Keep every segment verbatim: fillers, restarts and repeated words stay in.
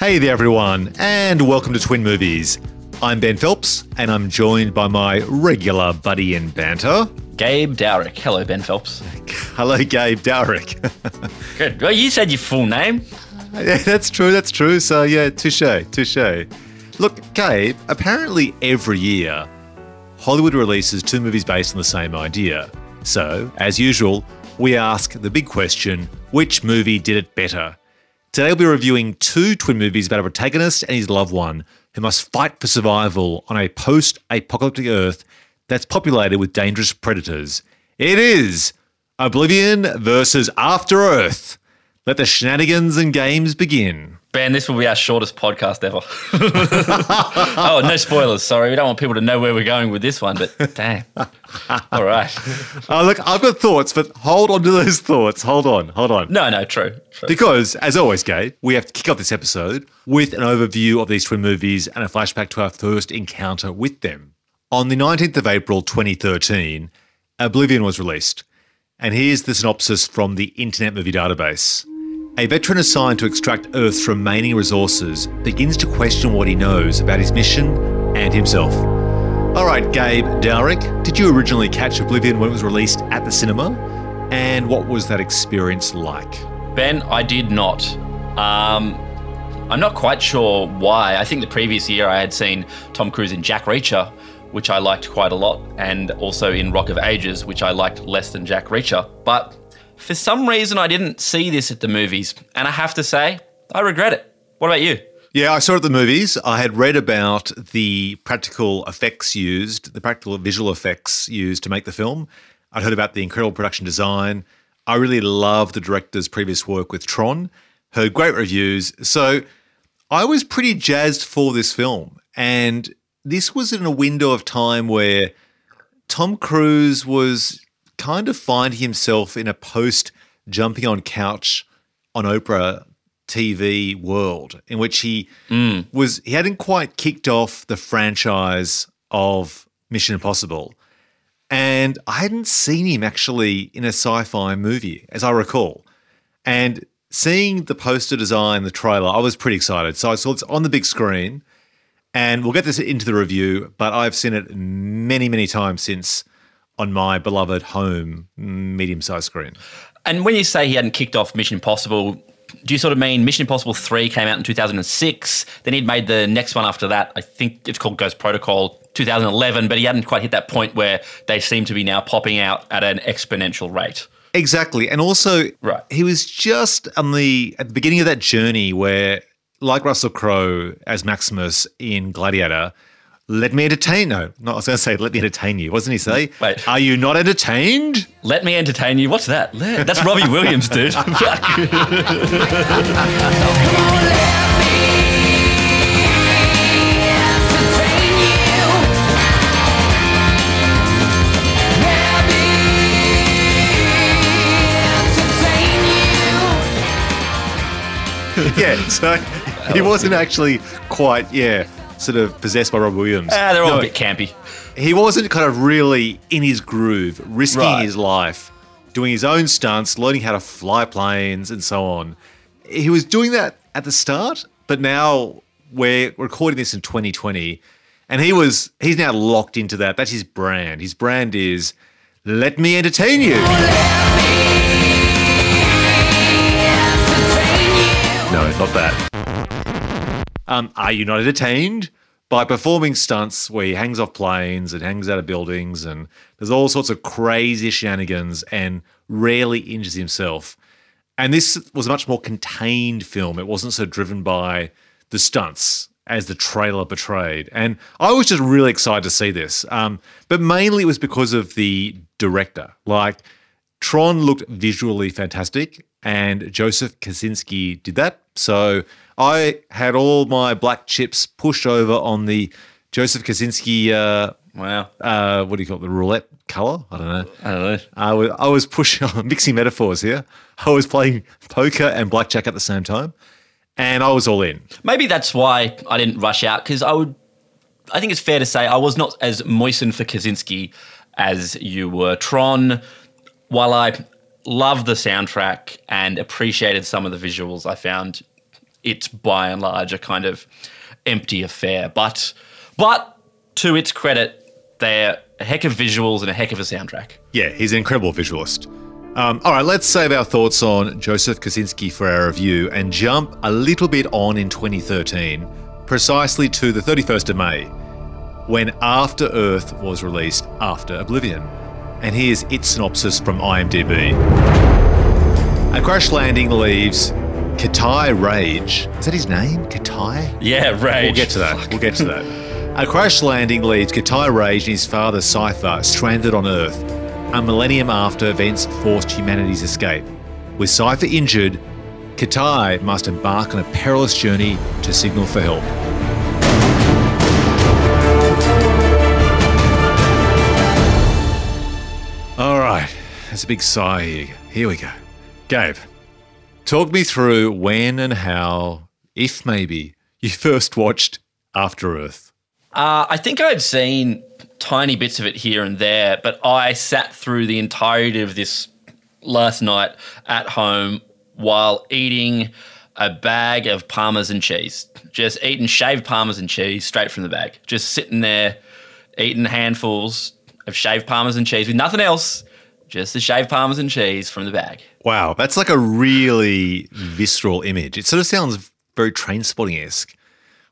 Hey there everyone, and welcome to Twin Movies. I'm Ben Phelps, and I'm joined by my regular buddy in banter, Gabe Dowrick. Hello, Ben Phelps. Hello, Gabe Dowrick. Good. Well, you said your full name. Yeah, that's true, that's true. So yeah, touche, touche. Look, Gabe, apparently every year, Hollywood releases two movies based on the same idea. So, as usual, we ask the big question, which movie did it better? Today we'll be reviewing two twin movies about a protagonist and his loved one who must fight for survival on a post-apocalyptic Earth that's populated with dangerous predators. It is Oblivion versus After Earth. Let the shenanigans and games begin. Ben, this will be our shortest podcast ever. Oh, no spoilers, sorry. We don't want people to know where we're going with this one, but damn. All right. Uh, look, I've got thoughts, but hold on to those thoughts. Hold on, hold on. No, no, true. true. Because, as always, Gabe, we have to kick off this episode with an overview of these twin movies and a flashback to our first encounter with them. On the nineteenth of April twenty thirteen, Oblivion was released, and here's the synopsis from the Internet Movie Database. A veteran assigned to extract Earth's remaining resources begins to question what he knows about his mission and himself. All right, Gabe Dowrick, did you originally catch Oblivion when it was released at the cinema? And what was that experience like? Ben, I did not. Um, I'm not quite sure why. I think the previous year I had seen Tom Cruise in Jack Reacher, which I liked quite a lot, and also in Rock of Ages, which I liked less than Jack Reacher. But for some reason, I didn't see this at the movies, and I have to say, I regret it. What about you? Yeah, I saw it at the movies. I had read about the practical effects used, the practical visual effects used to make the film. I'd heard about the incredible production design. I really loved the director's previous work with Tron. Heard great reviews. So I was pretty jazzed for this film, and this was in a window of time where Tom Cruise was kind of finding himself in a post-jumping on couch on Oprah T V world in which he mm. was, he hadn't quite kicked off the franchise of Mission Impossible. And I hadn't seen him actually in a sci-fi movie, as I recall. And seeing the poster design, the trailer, I was pretty excited. So I saw this on the big screen, and we'll get this into the review, but I've seen it many, many times since on my beloved home medium-sized screen. And when you say he hadn't kicked off Mission Impossible, do you sort of mean Mission Impossible three came out in two thousand six, then he'd made the next one after that, I think it's called Ghost Protocol, two thousand eleven, but he hadn't quite hit that point where they seem to be now popping out at an exponential rate. Exactly. And also, right. He was just on the at the beginning of that journey where, like Russell Crowe as Maximus in Gladiator, let me entertain. No, no, I was going to say, let me entertain you. Wasn't he say? Wait. Are you not entertained? Let me entertain you. What's that? Let, that's Robbie Williams, dude. Fuck. Oh, yeah, so he wasn't actually quite, yeah, sort of possessed by Rob Williams. Ah, they're all no, a bit campy. He wasn't kind of really in his groove, risking right. his life, doing his own stunts, learning how to fly planes and so on. He was doing that at the start, but now we're recording this in twenty twenty, and he was he's now locked into that. That's his brand. His brand is, let me entertain you. No, not that. Um, are you not entertained by performing stunts where he hangs off planes and hangs out of buildings and there's all sorts of crazy shenanigans and rarely injures himself? And this was a much more contained film. It wasn't so driven by the stunts as the trailer portrayed. And I was just really excited to see this. Um, but mainly it was because of the director. Like, Tron looked visually fantastic, and Joseph Kosinski did that. So I had all my black chips pushed over on the Joseph Kosinski, uh, wow. uh, what do you call it, the roulette colour? I don't know. I don't know. I was, I was pushing, I'm mixing metaphors here. I was playing poker and blackjack at the same time, and I was all in. Maybe that's why I didn't rush out, because I would, I think it's fair to say I was not as moistened for Kosinski as you were. Tron, while I love the soundtrack and appreciated some of the visuals, I found it's by and large a kind of empty affair. But, but to its credit, they're a heck of visuals and a heck of a soundtrack. Yeah, he's an incredible visualist. Um, all right, let's save our thoughts on Joseph Kosinski for our review and jump a little bit on in twenty thirteen, precisely to the thirty-first of May, when After Earth was released after Oblivion. And here's its synopsis from IMDb. A crash landing leaves Katai Rage. Is that his name? Katai? Yeah, Rage. We'll get to that. Fuck. We'll get to that. A crash landing leaves Katai Rage and his father, Cypher, stranded on Earth. A millennium after events forced humanity's escape. With Cypher injured, Katai must embark on a perilous journey to signal for help. All right, that's a big sigh here. Here we go. Gabe, talk me through when and how, if maybe, you first watched After Earth. Uh, I think I'd seen tiny bits of it here and there, but I sat through the entirety of this last night at home while eating a bag of parmesan cheese, just eating shaved parmesan cheese straight from the bag, just sitting there eating handfuls of shaved parmesan cheese with nothing else, just the shaved parmesan cheese from the bag. Wow, that's like a really visceral image. It sort of sounds very Trainspotting-esque.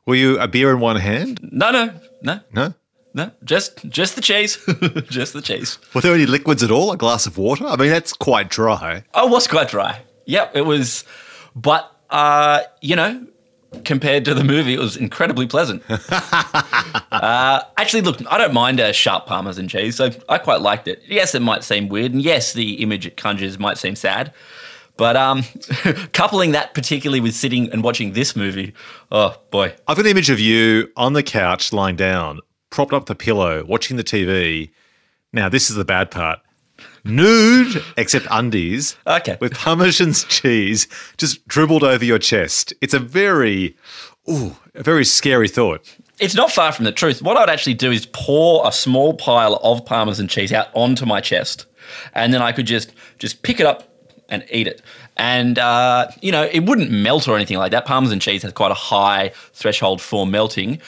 Were you a beer in one hand? No, no, no. No? No, just just the cheese. Just the cheese. Were there any liquids at all? A glass of water? I mean, that's quite dry. Oh, it was quite dry. Yep, it was. But, uh, you know, compared to the movie, it was incredibly pleasant. uh, actually, look, I don't mind a sharp parmesan cheese, so I quite liked it. Yes, it might seem weird, and yes, the image it conjures might seem sad. But um, coupling that particularly with sitting and watching this movie, oh, boy. I've got an image of you on the couch lying down, propped up the pillow, watching the T V. Now, this is the bad part. Nude, except undies, okay, with Parmesan cheese just dribbled over your chest. It's a very, ooh, a very scary thought. It's not far from the truth. What I'd actually do is pour a small pile of Parmesan cheese out onto my chest, and then I could just, just pick it up and eat it. And, uh, you know, it wouldn't melt or anything like that. Parmesan cheese has quite a high threshold for melting.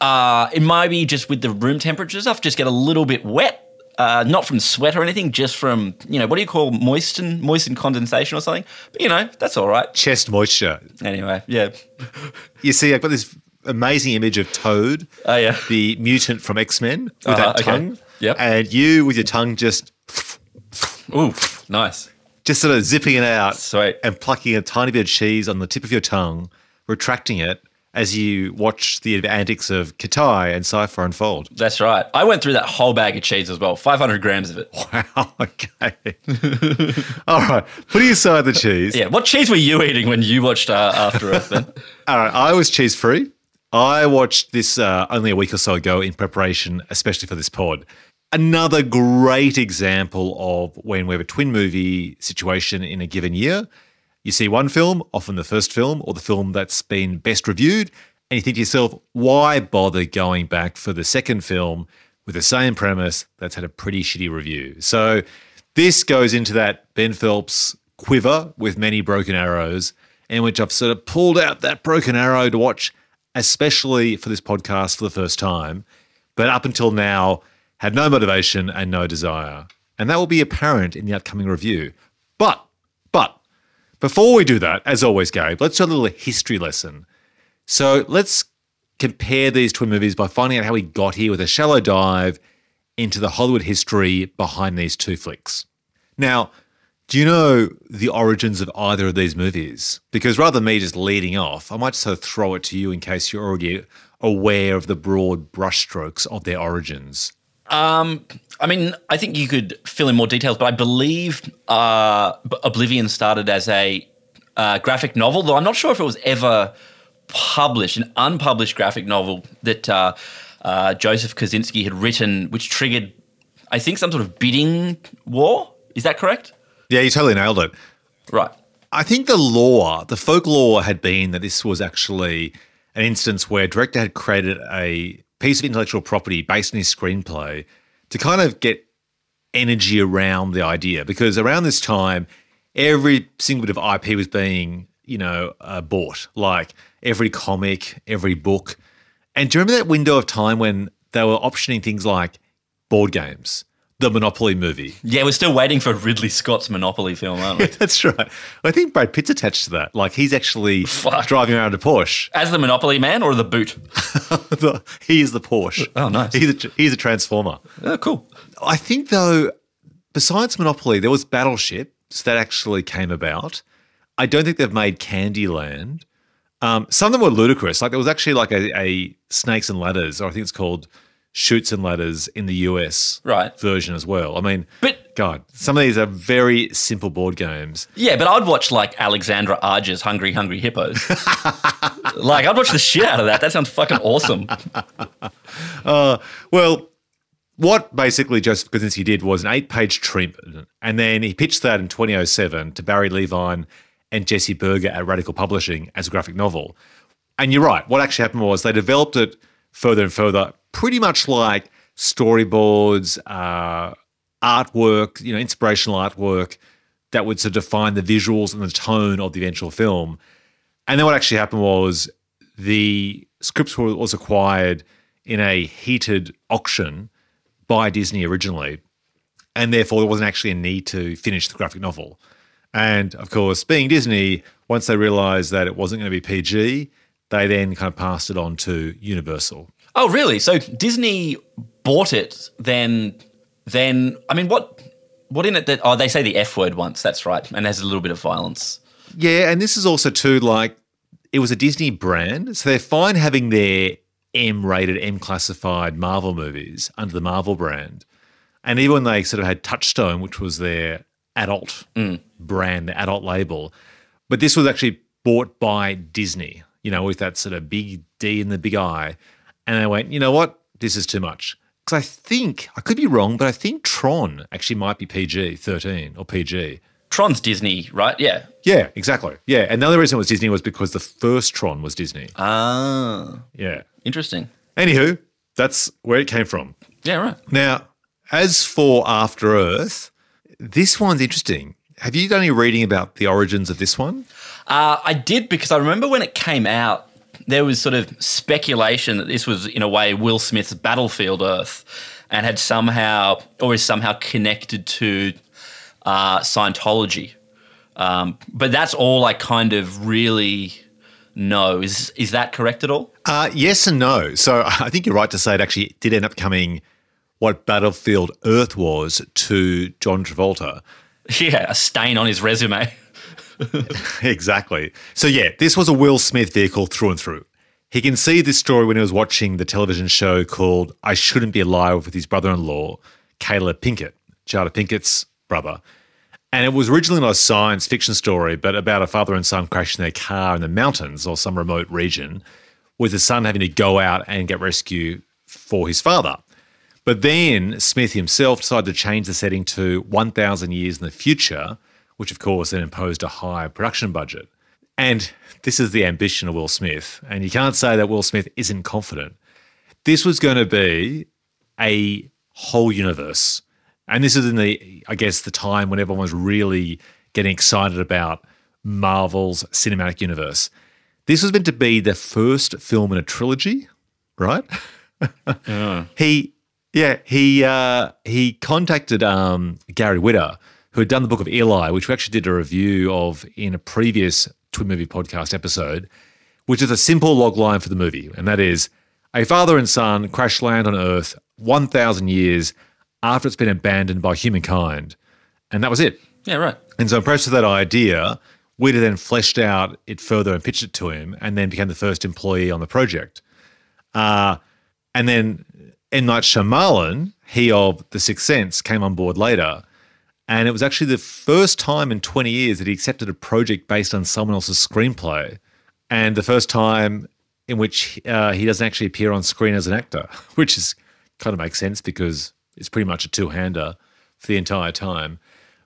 Uh, it might be just with the room temperature stuff, just get a little bit wet, uh, not from sweat or anything, just from, you know, what do you call moisten, moistened condensation or something? But, you know, that's all right. Chest moisture. Anyway, yeah. You see, I've got this amazing image of Toad, oh, yeah. the mutant from X-Men, with uh-huh, that tongue. Okay. Yep. And you with your tongue just... Ooh, nice. Just sort of zipping it out. Sweet. And plucking a tiny bit of cheese on the tip of your tongue, retracting it, as you watch the antics of Katai and Cypher unfold. That's right. I went through that whole bag of cheese as well, five hundred grams of it. Wow, okay. All right, putting aside the cheese. Yeah, what cheese were you eating when you watched uh, After Earth then? All right, I was cheese-free. I watched this uh, only a week or so ago in preparation, especially for this pod. Another great example of when we have a twin movie situation in a given year. You see one film, often the first film or the film that's been best reviewed, and you think to yourself, why bother going back for the second film with the same premise that's had a pretty shitty review? So this goes into that Ben Phelps quiver with many broken arrows, in which I've sort of pulled out that broken arrow to watch, especially for this podcast for the first time, but up until now had no motivation and no desire. And that will be apparent in the upcoming review. But, but, before we do that, as always, Gabe, let's do a little history lesson. So let's compare these twin movies by finding out how we got here with a shallow dive into the Hollywood history behind these two flicks. Now, do you know the origins of either of these movies? Because rather than me just leading off, I might just sort of throw it to you in case you're already aware of the broad brushstrokes of their origins. Um, I mean, I think you could fill in more details, but I believe uh, Oblivion started as a uh, graphic novel, though I'm not sure if it was ever published, an unpublished graphic novel that uh, uh, Joseph Kosinski had written, which triggered, I think, some sort of bidding war. Is that correct? Yeah, you totally nailed it. Right. I think the lore, the folklore had been that this was actually an instance where a director had created a piece of intellectual property based on his screenplay to kind of get energy around the idea, because around this time every single bit of I P was being you know, uh, bought, like every comic, every book. And do you remember that window of time when they were optioning things like board games, the Monopoly movie? Yeah, we're still waiting for Ridley Scott's Monopoly film, aren't we? Yeah, that's right. I think Brad Pitt's attached to that. Like he's actually Fuck. driving around a Porsche. As the Monopoly man or the boot? the, he is the Porsche. Oh, nice. He's a, he's a transformer. Oh, cool. I think, though, besides Monopoly, there was Battleships that actually came about. I don't think they've made Candyland. Um, some of them were ludicrous. Like there was actually like a, a Snakes and Ladders, or I think it's called Shoots and Ladders in the U S right. version as well. I mean, but God, some of these are very simple board games. Yeah, but I'd watch like Alexandra Arger's Hungry Hungry Hippos. Like I'd watch the shit out of that. That sounds fucking awesome. uh, well, what basically Joseph Kosinski did was an eight-page trimp, and then he pitched that in twenty oh seven to Barry Levine and Jesse Berger at Radical Publishing as a graphic novel. And you're right. What actually happened was they developed it further and further, pretty much like storyboards, uh, artwork, you know, inspirational artwork that would sort of define the visuals and the tone of the eventual film. And then what actually happened was the script was acquired in a heated auction by Disney originally, and therefore there wasn't actually a need to finish the graphic novel. And, of course, being Disney, once they realised that it wasn't going to be P G, they then kind of passed it on to Universal. Oh, really? So Disney bought it, then then I mean, what what in it that – oh, they say the F word once, that's right, and there's a little bit of violence. Yeah, and this is also too like it was a Disney brand, so they're fine having their M-rated, M-classified Marvel movies under the Marvel brand. And even when they sort of had Touchstone, which was their – adult mm. brand, the adult label. But this was actually bought by Disney, you know, with that sort of big D and the big I. And I went, you know what? This is too much. Because I think, I could be wrong, but I think Tron actually might be P G thirteen or P G. Tron's Disney, right? Yeah. Yeah, exactly. Yeah. And the other reason it was Disney was because the first Tron was Disney. Ah. Yeah. Interesting. Anywho, that's where it came from. Yeah, right. Now, as for After Earth, this one's interesting. Have you done any reading about the origins of this one? Uh, I did, because I remember when it came out, there was sort of speculation that this was, in a way, Will Smith's Battlefield Earth and had somehow or is somehow connected to uh, Scientology. Um, but that's all I kind of really know. Is is that correct at all? Uh, yes and no. So I think you're right to say it actually did end up coming what Battlefield Earth was to John Travolta. Yeah, a stain on his resume. Exactly. So, yeah, this was a Will Smith vehicle through and through. He can see this story when he was watching the television show called I Shouldn't Be Alive with his brother-in-law, Caleb Pinkett, Jada Pinkett's brother. And it was originally not a science fiction story, but about a father and son crashing their car in the mountains or some remote region, with the son having to go out and get rescue for his father. But then Smith himself decided to change the setting to one thousand years in the future, which, of course, then imposed a higher production budget. And this is the ambition of Will Smith, and you can't say that Will Smith isn't confident. This was going to be a whole universe, and this is in the, I guess, the time when everyone was really getting excited about Marvel's cinematic universe. This was meant to be the first film in a trilogy, right? Yeah. He... Yeah, he uh, he contacted um, Gary Whitta, who had done the Book of Eli, which we actually did a review of in a previous Twin Movie podcast episode, which is a simple log line for the movie, and that is, a father and son crash land on Earth one thousand years after it's been abandoned by humankind. And that was it. Yeah, right. And so impressed with that idea, Whitta then fleshed out it further and pitched it to him, and then became the first employee on the project. Uh, and then... M. Night Shyamalan, he of The Sixth Sense, came on board later, and it was actually the first time in twenty years that he accepted a project based on someone else's screenplay, and the first time in which uh, he doesn't actually appear on screen as an actor, which is kind of makes sense because it's pretty much a two-hander for the entire time.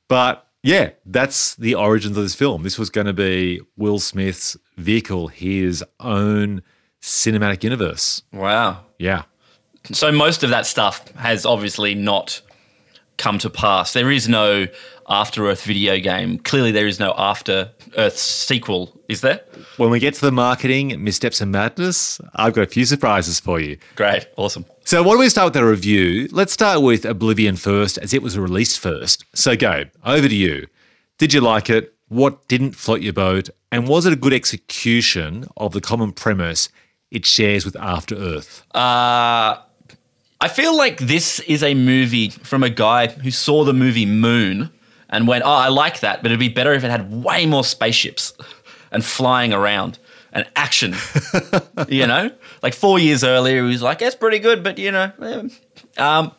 But, yeah, that's the origins of this film. This was going to be Will Smith's vehicle, his own cinematic universe. Wow. Yeah. So most of that stuff has obviously not come to pass. There is no After Earth video game. Clearly there is no After Earth sequel, is there? When we get to the marketing, missteps and madness, I've got a few surprises for you. Great, awesome. So why don't we start with a review? Let's start with Oblivion first, as it was released first. So Gabe, over to you. Did you like it? What didn't float your boat? And was it a good execution of the common premise it shares with After Earth? Uh... I feel like this is a movie from a guy who saw the movie Moon and went, oh, I like that, but it'd be better if it had way more spaceships and flying around and action, you know? Like four years earlier, he was like, it's pretty good, but, you know. Um,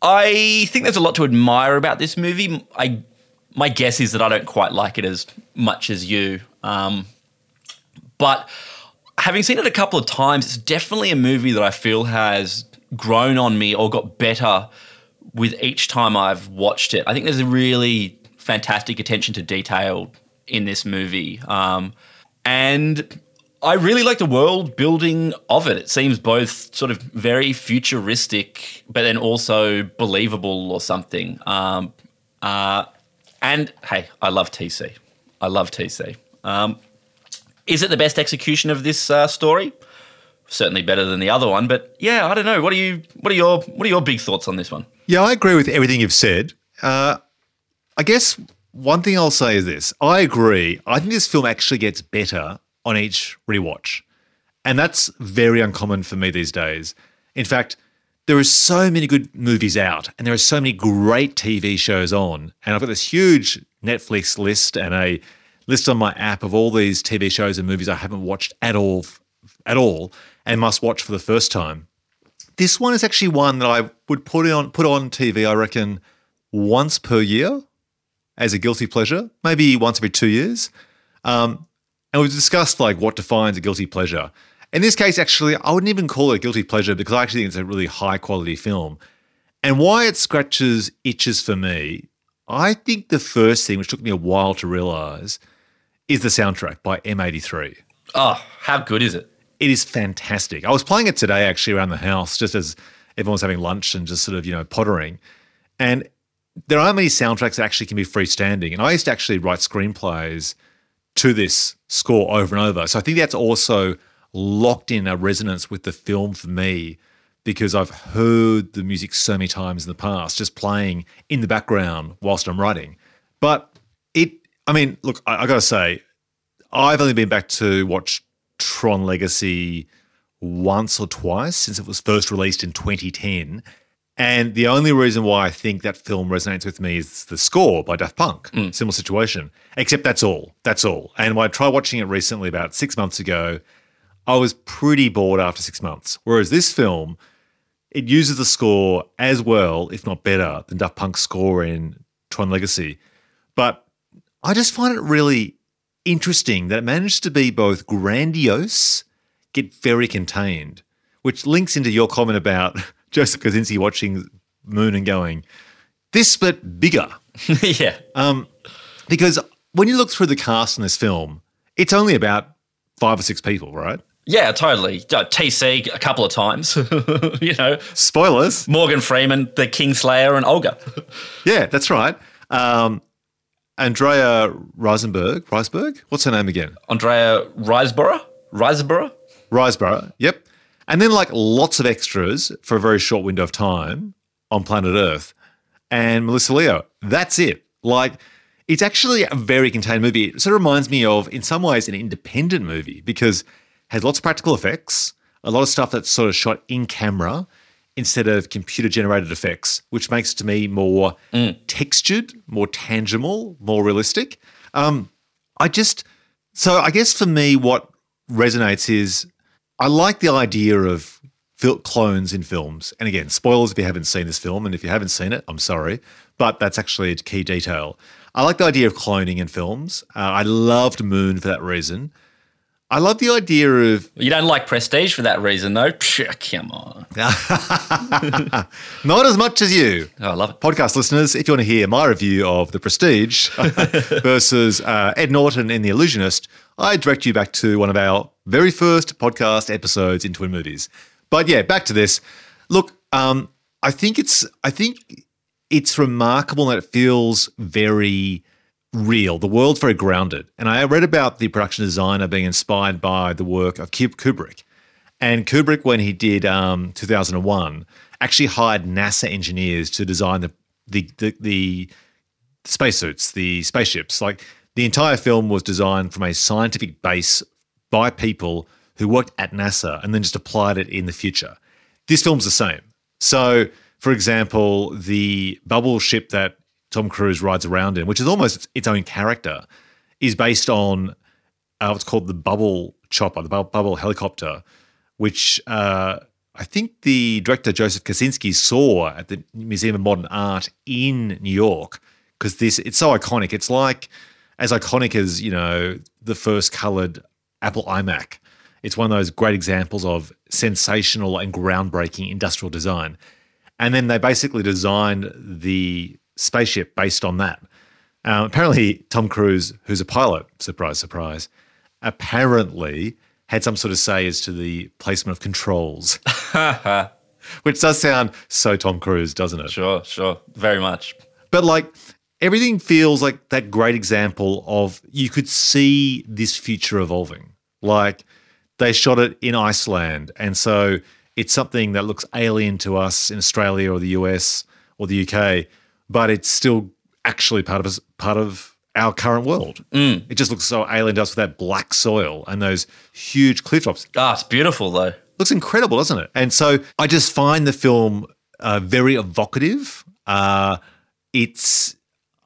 I think there's a lot to admire about this movie. I, my guess is that I don't quite like it as much as you. Um, but having seen it a couple of times, it's definitely a movie that I feel has grown on me or got better with each time I've watched it. I think there's a really fantastic attention to detail in this movie. Um, and I really like the world building of it. It seems both sort of very futuristic but then also believable or something. Um, uh, and, hey, I love T C. I love T C. Um, is it the best execution of this uh, story? Certainly better than the other one, but yeah, I don't know. What are you? What are your? What are your big thoughts on this one? Yeah, I agree with everything you've said. Uh, I guess one thing I'll say is this: I agree. I think this film actually gets better on each rewatch, and that's very uncommon for me these days. In fact, there are so many good movies out, and there are so many great T V shows on, and I've got this huge Netflix list and a list on my app of all these T V shows and movies I haven't watched at all, at all. and must watch for the first time. This one is actually one that I would put on put on T V, I reckon, once per year as a guilty pleasure, maybe once every two years. Um, and we've discussed like what defines a guilty pleasure. In this case, actually, I wouldn't even call it a guilty pleasure because I actually think it's a really high-quality film. And why it scratches itches for me, I think the first thing, which took me a while to realise, is the soundtrack by M eighty-three. Oh, how good is it? It is fantastic. I was playing it today actually around the house just as everyone was having lunch and just sort of, you know, pottering. And there aren't many soundtracks that actually can be freestanding. And I used to actually write screenplays to this score over and over. So I think that's also locked in a resonance with the film for me because I've heard the music so many times in the past just playing in the background whilst I'm writing. But it, I mean, look, I, I got to say, I've only been back to watch Tron Legacy once or twice since it was first released in twenty ten. And the only reason why I think that film resonates with me is the score by Daft Punk, mm. similar situation, except that's all. That's all. And when I tried watching it recently about six months ago, I was pretty bored after six months. Whereas this film, it uses the score as well, if not better, than Daft Punk's score in Tron Legacy. But I just find it really interesting that it managed to be both grandiose, yet very contained, which links into your comment about Joseph Kosinski watching Moon and going, this but bigger. yeah. Um, because when you look through the cast in this film, it's only about five or six people, right? Yeah, totally. T C a couple of times, you know. Spoilers. Morgan Freeman, the Kingslayer, and Olga. yeah, that's right. Um Andrea Riseborough, Riseborough? What's her name again? Andrea Riseborough? Riseborough? Riseborough, yep. And then like lots of extras for a very short window of time on planet Earth. And Melissa Leo, that's it. Like it's actually a very contained movie. It sort of reminds me of, in some ways, an independent movie because it has lots of practical effects, a lot of stuff that's sort of shot in camera instead of computer-generated effects, which makes to me more mm. textured, more tangible, more realistic. Um, I just – so I guess for me what resonates is I like the idea of fil- clones in films. And, again, spoilers if you haven't seen this film, and if you haven't seen it, I'm sorry, but that's actually a key detail. I like the idea of cloning in films. Uh, I loved Moon for that reason. I love the idea of... You don't like Prestige for that reason, though. Psh, come on. Not as much as you. Oh, I love it. Podcast listeners, if you want to hear my review of The Prestige versus uh, Ed Norton in The Illusionist, I direct you back to one of our very first podcast episodes in Twin Movies. But, yeah, back to this. Look, um, I think it's... I think it's remarkable and it feels very real. The world's very grounded. And I read about the production designer being inspired by the work of Kubrick. And Kubrick, when he did um, two thousand one, actually hired NASA engineers to design the the the, the spacesuits, the spaceships. Like, the entire film was designed from a scientific base by people who worked at NASA and then just applied it in the future. This film's the same. So, for example, the bubble ship that Tom Cruise rides around in, which is almost its own character, is based on uh, what's called the bubble chopper, the bu- bubble helicopter, which uh, I think the director Joseph Kosinski saw at the Museum of Modern Art in New York, because this it's so iconic. It's like as iconic as, you know, the first coloured Apple iMac. It's one of those great examples of sensational and groundbreaking industrial design. And then they basically designed the spaceship based on that. Um, apparently, Tom Cruise, who's a pilot, surprise, surprise, apparently had some sort of say as to the placement of controls, which does sound so Tom Cruise, doesn't it? Sure, sure, very much. But, like, everything feels like that great example of you could see this future evolving. Like, they shot it in Iceland, and so it's something that looks alien to us in Australia or the U S or the U K, but it's still actually part of us, part of our current world. Mm. It just looks so alien to us with that black soil and those huge cliff tops. Ah, it's beautiful though. Looks incredible, doesn't it? And so I just find the film uh, very evocative. Uh, it's,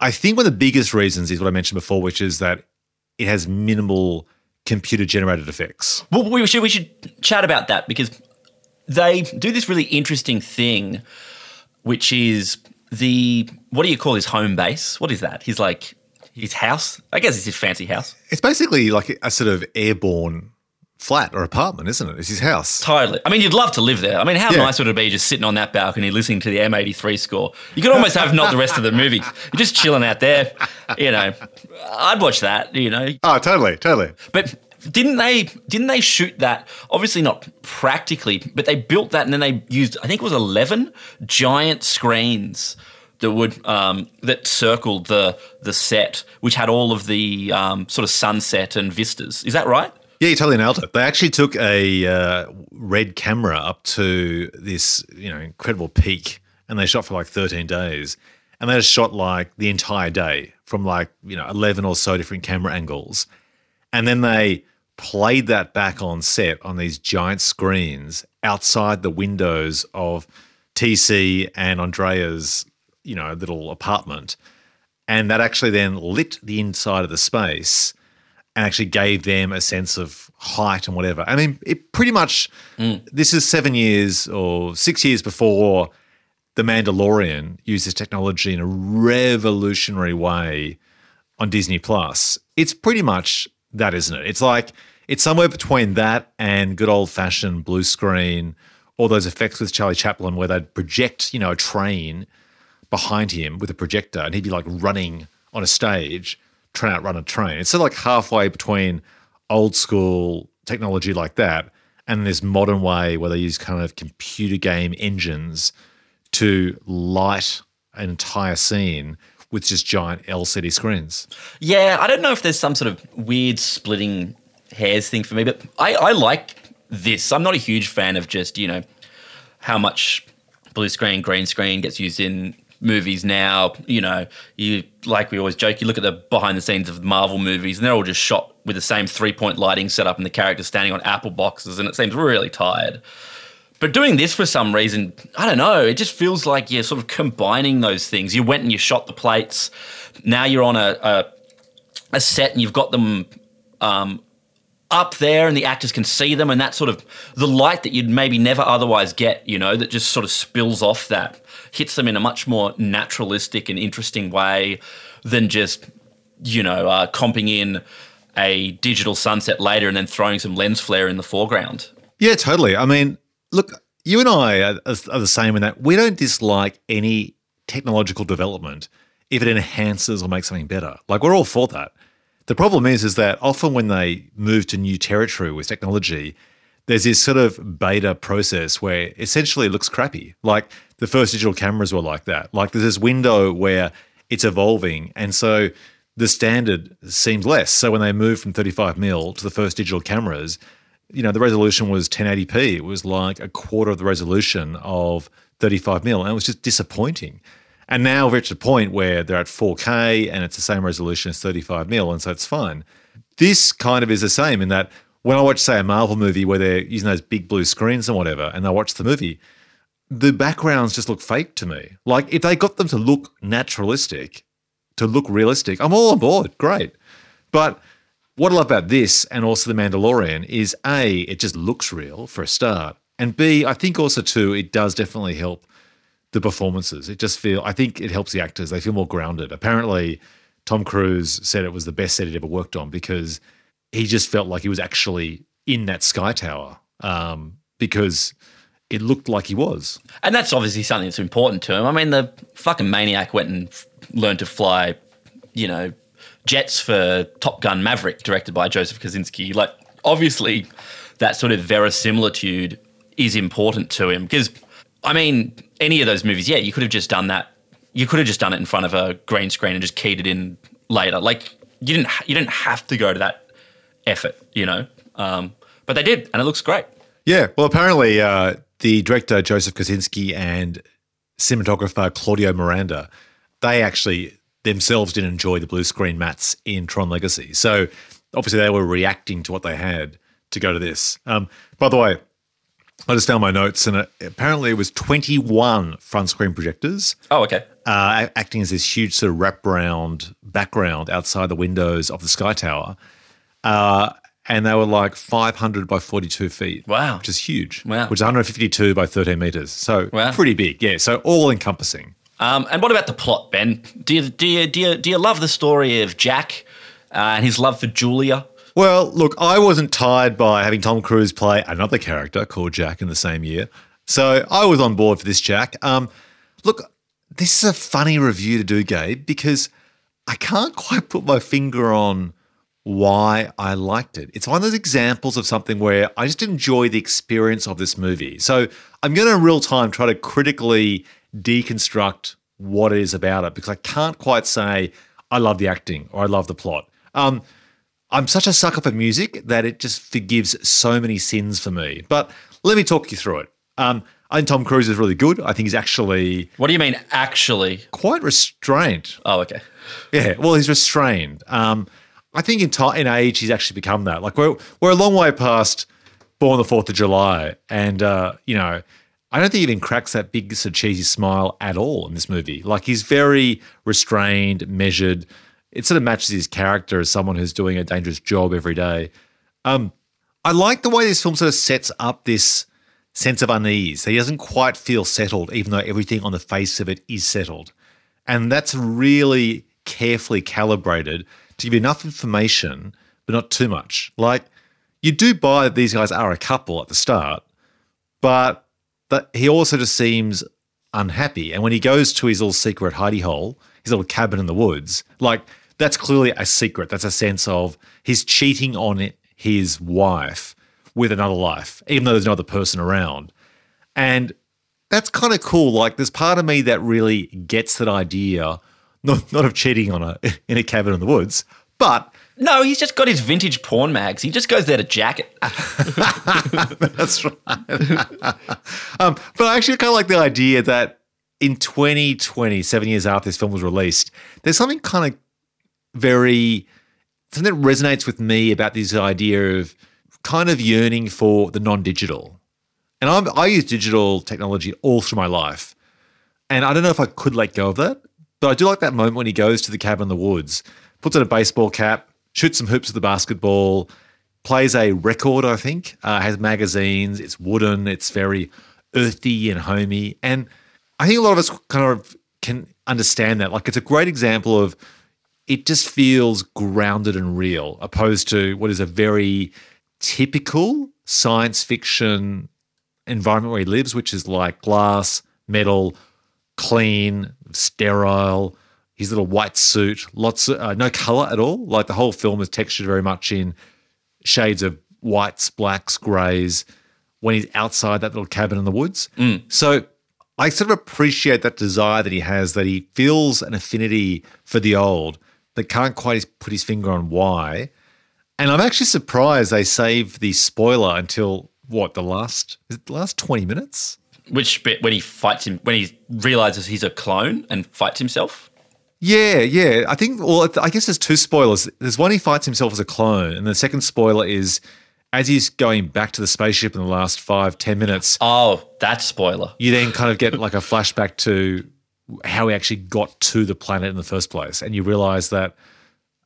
I think, one of the biggest reasons is what I mentioned before, which is that it has minimal computer-generated effects. Well, we should we should chat about that, because they do this really interesting thing, which is the, what do you call his home base? What is that? His, like, his house? I guess it's his fancy house. It's basically like a sort of airborne flat or apartment, isn't it? It's his house. Totally. I mean, you'd love to live there. I mean, how yeah. nice would it be just sitting on that balcony listening to the M eighty-three score? You could almost have not the rest of the movie. You're just chilling out there, you know. I'd watch that, you know. Oh, totally, totally. But didn't they didn't they shoot that, obviously not practically, but they built that and then they used, I think it was eleven giant screens that would um, that circled the the set, which had all of the um, sort of sunset and vistas. Is that right? Yeah, you totally nailed it. They actually took a uh, red camera up to this, you know, incredible peak, and they shot for like thirteen days, and they just shot like the entire day from like, you know, eleven or so different camera angles, and then they played that back on set on these giant screens outside the windows of T C and Andrea's, you know, little apartment, and that actually then lit the inside of the space and actually gave them a sense of height and whatever. I mean, it pretty much, mm. this is seven years or six years before The Mandalorian used this technology in a revolutionary way on Disney Plus. It's pretty much that, isn't it? It's like, it's somewhere between that and good old-fashioned blue screen, all those effects with Charlie Chaplin where they'd project, you know, a train behind him with a projector and he'd be like running on a stage trying to outrun a train. It's sort of like halfway between old school technology like that and this modern way where they use kind of computer game engines to light an entire scene with just giant L C D screens. Yeah, I don't know if there's some sort of weird splitting hairs thing for me, but I, I like this. I'm not a huge fan of just, you know, how much blue screen, green screen gets used in movies now. You know, you, like we always joke, you look at the behind the scenes of Marvel movies and they're all just shot with the same three-point lighting setup and the characters standing on apple boxes, and it seems really tired. But doing this for some reason, I don't know, it just feels like you're sort of combining those things. You went and you shot the plates. Now you're on a a, a set and you've got them um, up there and the actors can see them, and that sort of the light that you'd maybe never otherwise get, you know, that just sort of spills off that, hits them in a much more naturalistic and interesting way than just, you know, uh, comping in a digital sunset later and then throwing some lens flare in the foreground. Yeah, totally. I mean, look, you and I are, are the same in that we don't dislike any technological development if it enhances or makes something better. Like, we're all for that. The problem is, is that often when they move to new territory with technology, there's this sort of beta process where essentially it looks crappy. Like, the first digital cameras were like that. Like there's this window where it's evolving, and so the standard seems less. So when they moved from thirty-five mil to the first digital cameras, you know, the resolution was ten eighty p. It was like a quarter of the resolution of thirty-five mil, and it was just disappointing. And now we've reached a point where they're at four K and it's the same resolution as thirty-five mil, and so it's fine. This kind of is the same in that when I watch, say, a Marvel movie where they're using those big blue screens and whatever, and I watch the movie, the backgrounds just look fake to me. Like if they got them to look naturalistic, to look realistic, I'm all on board, great. But what I love about this and also The Mandalorian is, A, it just looks real for a start, and B, I think also too it does definitely help the performances. It just feel I think it helps the actors. They feel more grounded. Apparently Tom Cruise said it was the best set he'd ever worked on because he just felt like he was actually in that sky tower um, because it looked like he was. And that's obviously something that's important to him. I mean, the fucking maniac went and f- learned to fly, you know, jets for Top Gun Maverick, directed by Joseph Kosinski. Like, obviously that sort of verisimilitude is important to him because, I mean, any of those movies, yeah, you could have just done that. You could have just done it in front of a green screen and just keyed it in later. Like, you didn't you didn't have to go to that effort, you know. Um, but they did, and it looks great. Yeah, well, apparently uh, the director, Joseph Kosinski, and cinematographer Claudio Miranda, they actually themselves didn't enjoy the blue screen mats in Tron Legacy. So obviously they were reacting to what they had to go to this. Um, by the way, I just found my notes, and it, apparently it was twenty-one front screen projectors. Oh, okay. Uh, acting as this huge sort of wraparound background outside the windows of the Sky Tower. Uh, and they were like five hundred by forty-two feet. Wow. Which is huge. Wow. Which is one hundred fifty-two by thirteen metres. So wow. Pretty big, yeah. So all-encompassing. Um, and what about the plot, Ben? Do you, do you, do you, do you love the story of Jack uh, and his love for Julia? Well, look, I wasn't tired by having Tom Cruise play another character called Jack in the same year. So I was on board for this, Jack. Um, look, this is a funny review to do, Gabe, because I can't quite put my finger on why I liked it. It's one of those examples of something where I just enjoy the experience of this movie. So I'm going to in real time try to critically deconstruct what it is about it because I can't quite say I love the acting or I love the plot. Um I'm such a sucker for music that it just forgives so many sins for me. But let me talk you through it. Um, I think Tom Cruise is really good. I think he's actually... What do you mean actually? Quite restrained. Oh, okay. Yeah, well, he's restrained. Um, I think in, t- in age he's actually become that. Like we're we're a long way past Born the Fourth of July and, uh, you know, I don't think he even cracks that big sort of cheesy smile at all in this movie. Like he's very restrained, measured. It sort of matches his character as someone who's doing a dangerous job every day. Um, I like the way this film sort of sets up this sense of unease. He doesn't quite feel settled, even though everything on the face of it is settled. And that's really carefully calibrated to give you enough information, but not too much. Like, you do buy that these guys are a couple at the start, but that he also just seems unhappy. And when he goes to his little secret hidey hole, his little cabin in the woods, like, that's clearly a secret. That's a sense of he's cheating on his wife with another life, even though there's no other person around. And that's kind of cool. Like there's part of me that really gets that idea, not, not of cheating on a in a cabin in the woods, but... No, he's just got his vintage porn mags. He just goes there to jack it. That's right. um, but I actually kind of like the idea that in twenty twenty, seven years after this film was released, there's something kind of very, something that resonates with me about this idea of kind of yearning for the non-digital. And I'm, I use digital technology all through my life. And I don't know if I could let go of that, but I do like that moment when he goes to the cabin in the woods, puts on a baseball cap, shoots some hoops with the basketball, plays a record, I think, uh, has magazines, it's wooden, it's very earthy and homey. And I think a lot of us kind of can understand that. Like it's a great example of it just feels grounded and real, opposed to what is a very typical science fiction environment where he lives, which is like glass, metal, clean, sterile, his little white suit, lots of, uh, no colour at all. Like the whole film is textured very much in shades of whites, blacks, greys when he's outside that little cabin in the woods. Mm. So I sort of appreciate that desire that he has, that he feels an affinity for the old that can't quite put his finger on why. And I'm actually surprised they saved the spoiler until, what, the last is it the last twenty minutes? Which bit, when he fights him, when he realises he's a clone and fights himself? Yeah, yeah. I think, well, I guess there's two spoilers. There's one, he fights himself as a clone, and the second spoiler is as he's going back to the spaceship in the last five, ten minutes. Oh, that spoiler. You then kind of get like a flashback to how he actually got to the planet in the first place, and you realise that,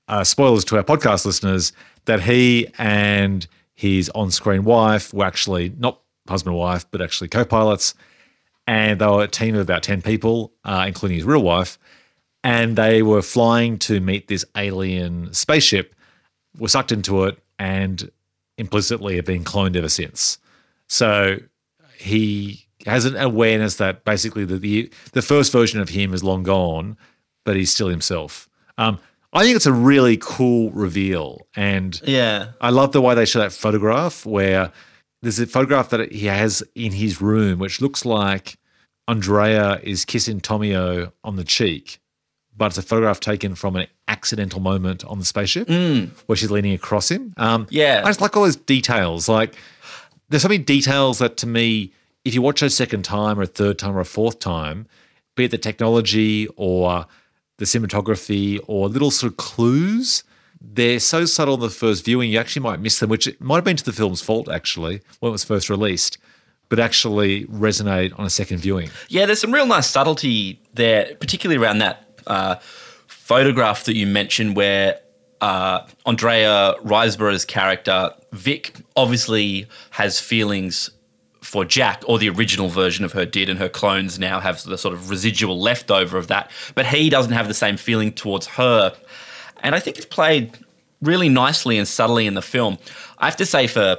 uh, spoilers to our podcast listeners, that he and his on-screen wife were actually not husband and wife, but actually co-pilots, and they were a team of about ten people, uh, including his real wife, and they were flying to meet this alien spaceship, were sucked into it, and implicitly have been cloned ever since. So he has an awareness that basically the the, the first version of him is long gone, but he's still himself. Um, I think it's a really cool reveal, and yeah, I love the way they show that photograph where there's a photograph that he has in his room which looks like Andrea is kissing Tomio on the cheek, but it's a photograph taken from an accidental moment on the spaceship mm. where she's leaning across him. Um, yeah. I just like all those details. Like there's so many details that to me, if you watch a second time or a third time or a fourth time, be it the technology or the cinematography or little sort of clues, they're so subtle in the first viewing you actually might miss them, which it might have been to the film's fault actually when it was first released, but actually resonate on a second viewing. Yeah, there's some real nice subtlety there, particularly around that uh, photograph that you mentioned where uh, Andrea Riseborough's character, Vic, obviously has feelings for Jack, or the original version of her did, and her clones now have the sort of residual leftover of that, but he doesn't have the same feeling towards her. And I think it's played really nicely and subtly in the film. I have to say for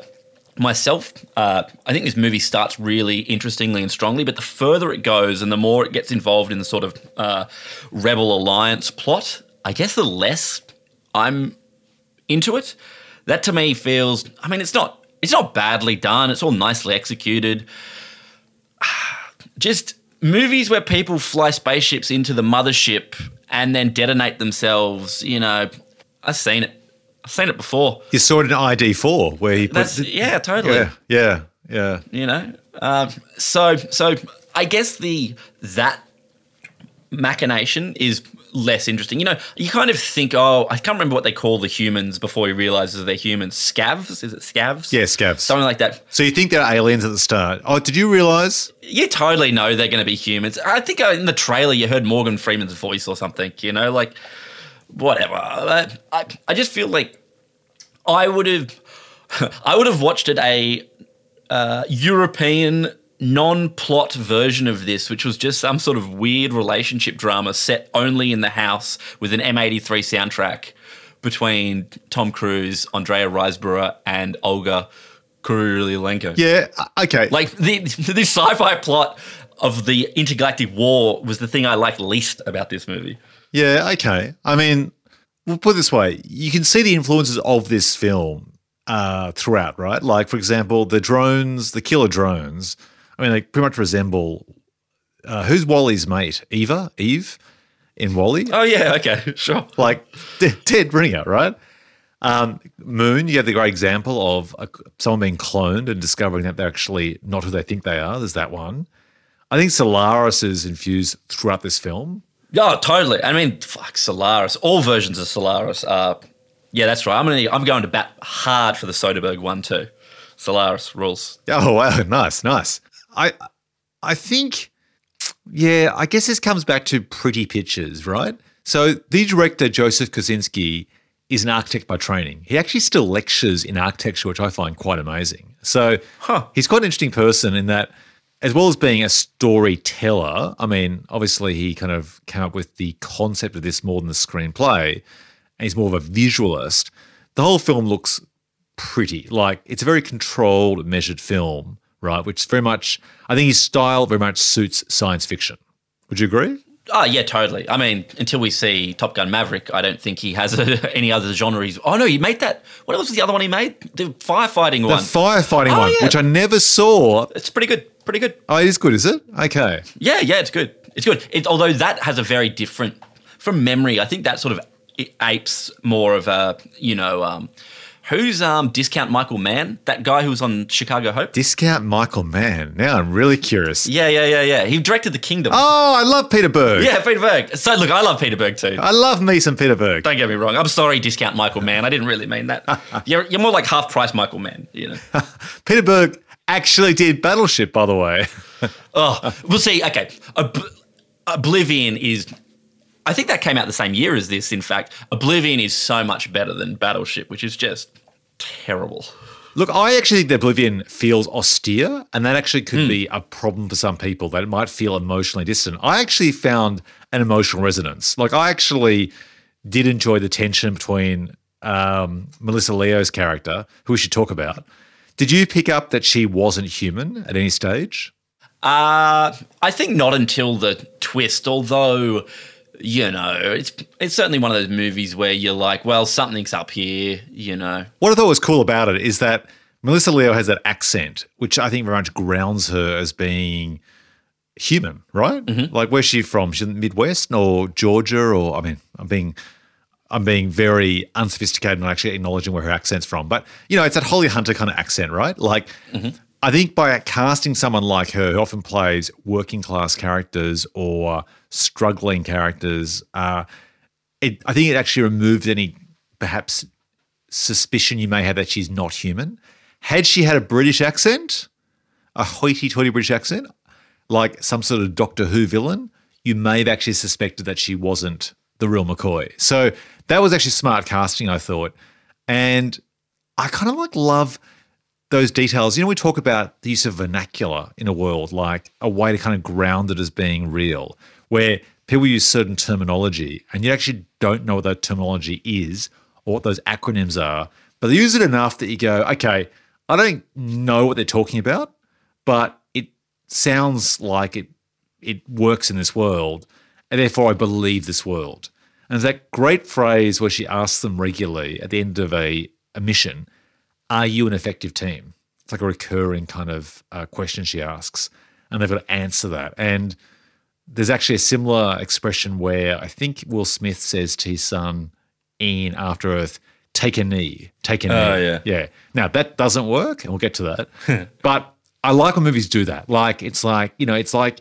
myself, uh, I think this movie starts really interestingly and strongly, but the further it goes and the more it gets involved in the sort of uh, Rebel Alliance plot, I guess the less I'm into it. That to me feels, I mean, it's not it's not badly done. It's all nicely executed. Just movies where people fly spaceships into the mothership and then detonate themselves, you know, I've seen it. I've seen it before. You saw it in I D four where he puts it. Yeah, totally. Yeah, yeah, yeah. You know? Um, so so I guess the that machination is less interesting. You know, you kind of think, oh, I can't remember what they call the humans before he realises they're humans. Scavs? Is it scavs? Yeah, scavs. Something like that. So you think they're aliens at the start. Oh, did you realise? You totally know they're going to be humans. I think in the trailer you heard Morgan Freeman's voice or something, you know, like whatever. I, I, I just feel like I would have I would have watched it a uh, European non-plot version of this, which was just some sort of weird relationship drama set only in the house with an M eighty-three soundtrack between Tom Cruise, Andrea Riseborough, and Olga Kurylenko. Yeah, okay. Like the, the sci-fi plot of the intergalactic war was the thing I liked least about this movie. Yeah, okay. I mean, we'll put it this way. You can see the influences of this film uh, throughout, right? Like, for example, the drones, the killer drones, I mean, they pretty much resemble uh, who's Wally's mate? Eva? Eve in Wally? Oh, yeah, okay, sure. Like Ted, Ted Ringer, right? Um, Moon, you have the great example of a, someone being cloned and discovering that they're actually not who they think they are. There's that one. I think Solaris is infused throughout this film. Oh, totally. I mean, fuck, Solaris. All versions of Solaris are – yeah, that's right. I'm gonna, I'm going to bat hard for the Soderbergh one too. Solaris rules. Oh, wow, nice, nice. I I think, yeah, I guess this comes back to pretty pictures, right? So the director, Joseph Kosinski, is an architect by training. He actually still lectures in architecture, which I find quite amazing. So huh. he's quite an interesting person in that, as well as being a storyteller, I mean, obviously he kind of came up with the concept of this more than the screenplay, and he's more of a visualist. The whole film looks pretty. Like, it's a very controlled, measured film, right, which very much, I think his style very much suits science fiction. Would you agree? Oh, yeah, totally. I mean, until we see Top Gun Maverick, I don't think he has a, any other genre. He's, oh, no, he made that. What else was the other one he made? The firefighting the one. The firefighting oh, one, yeah. which I never saw. It's pretty good. Pretty good. Oh, it is good, is it? Okay. Yeah, yeah, it's good. It's good. It, although that has a very different, from memory, I think that sort of it apes more of a, you know, um, who's um, Discount Michael Mann, that guy who was on Chicago Hope? Discount Michael Mann. Now I'm really curious. Yeah, yeah, yeah, yeah. He directed The Kingdom. Oh, I love Peter Berg. Yeah, Peter Berg. So, look, I love Peter Berg too. I love me some Peter Berg. Don't get me wrong. I'm sorry, Discount Michael Mann. I didn't really mean that. You're, you're more like half-price Michael Mann, you know. Peter Berg actually did Battleship, by the way. Oh, we'll see. Okay. Ob- Oblivion is... I think that came out the same year as this, in fact. Oblivion is so much better than Battleship, which is just terrible. Look, I actually think that Oblivion feels austere, and that actually could mm. be a problem for some people, that it might feel emotionally distant. I actually found an emotional resonance. Like, I actually did enjoy the tension between um, Melissa Leo's character, who we should talk about. Did you pick up that she wasn't human at any stage? Uh, I think not until the twist, although... You know, it's it's certainly one of those movies where you're like, well, something's up here, you know. What I thought was cool about it is that Melissa Leo has that accent, which I think very much grounds her as being human, right? Mm-hmm. Like, where's she from? She's in the Midwest or Georgia or, I mean, I'm being I'm being very unsophisticated and actually acknowledging where her accent's from. But, you know, it's that Holly Hunter kind of accent, right? Like, mm-hmm. I think by casting someone like her who often plays working class characters or struggling characters, uh, it, I think it actually removed any perhaps suspicion you may have that she's not human. Had she had a British accent, a hoity-toity British accent, like some sort of Doctor Who villain, you may have actually suspected that she wasn't the real McCoy. So that was actually smart casting, I thought. And I kind of like love those details. You know, we talk about the use of vernacular in a world, like a way to kind of ground it as being real, where people use certain terminology and you actually don't know what that terminology is or what those acronyms are, but they use it enough that you go, okay, I don't know what they're talking about, but it sounds like it it works in this world, and therefore I believe this world. And there's that great phrase where she asks them regularly at the end of a, a mission, are you an effective team? It's like a recurring kind of uh, question she asks, and they've got to answer that. And there's actually a similar expression where I think Will Smith says to his son in After Earth, take a knee, take a knee. Oh, yeah. Yeah. Now, that doesn't work, and we'll get to that. But I like when movies do that. Like, it's like, you know, it's like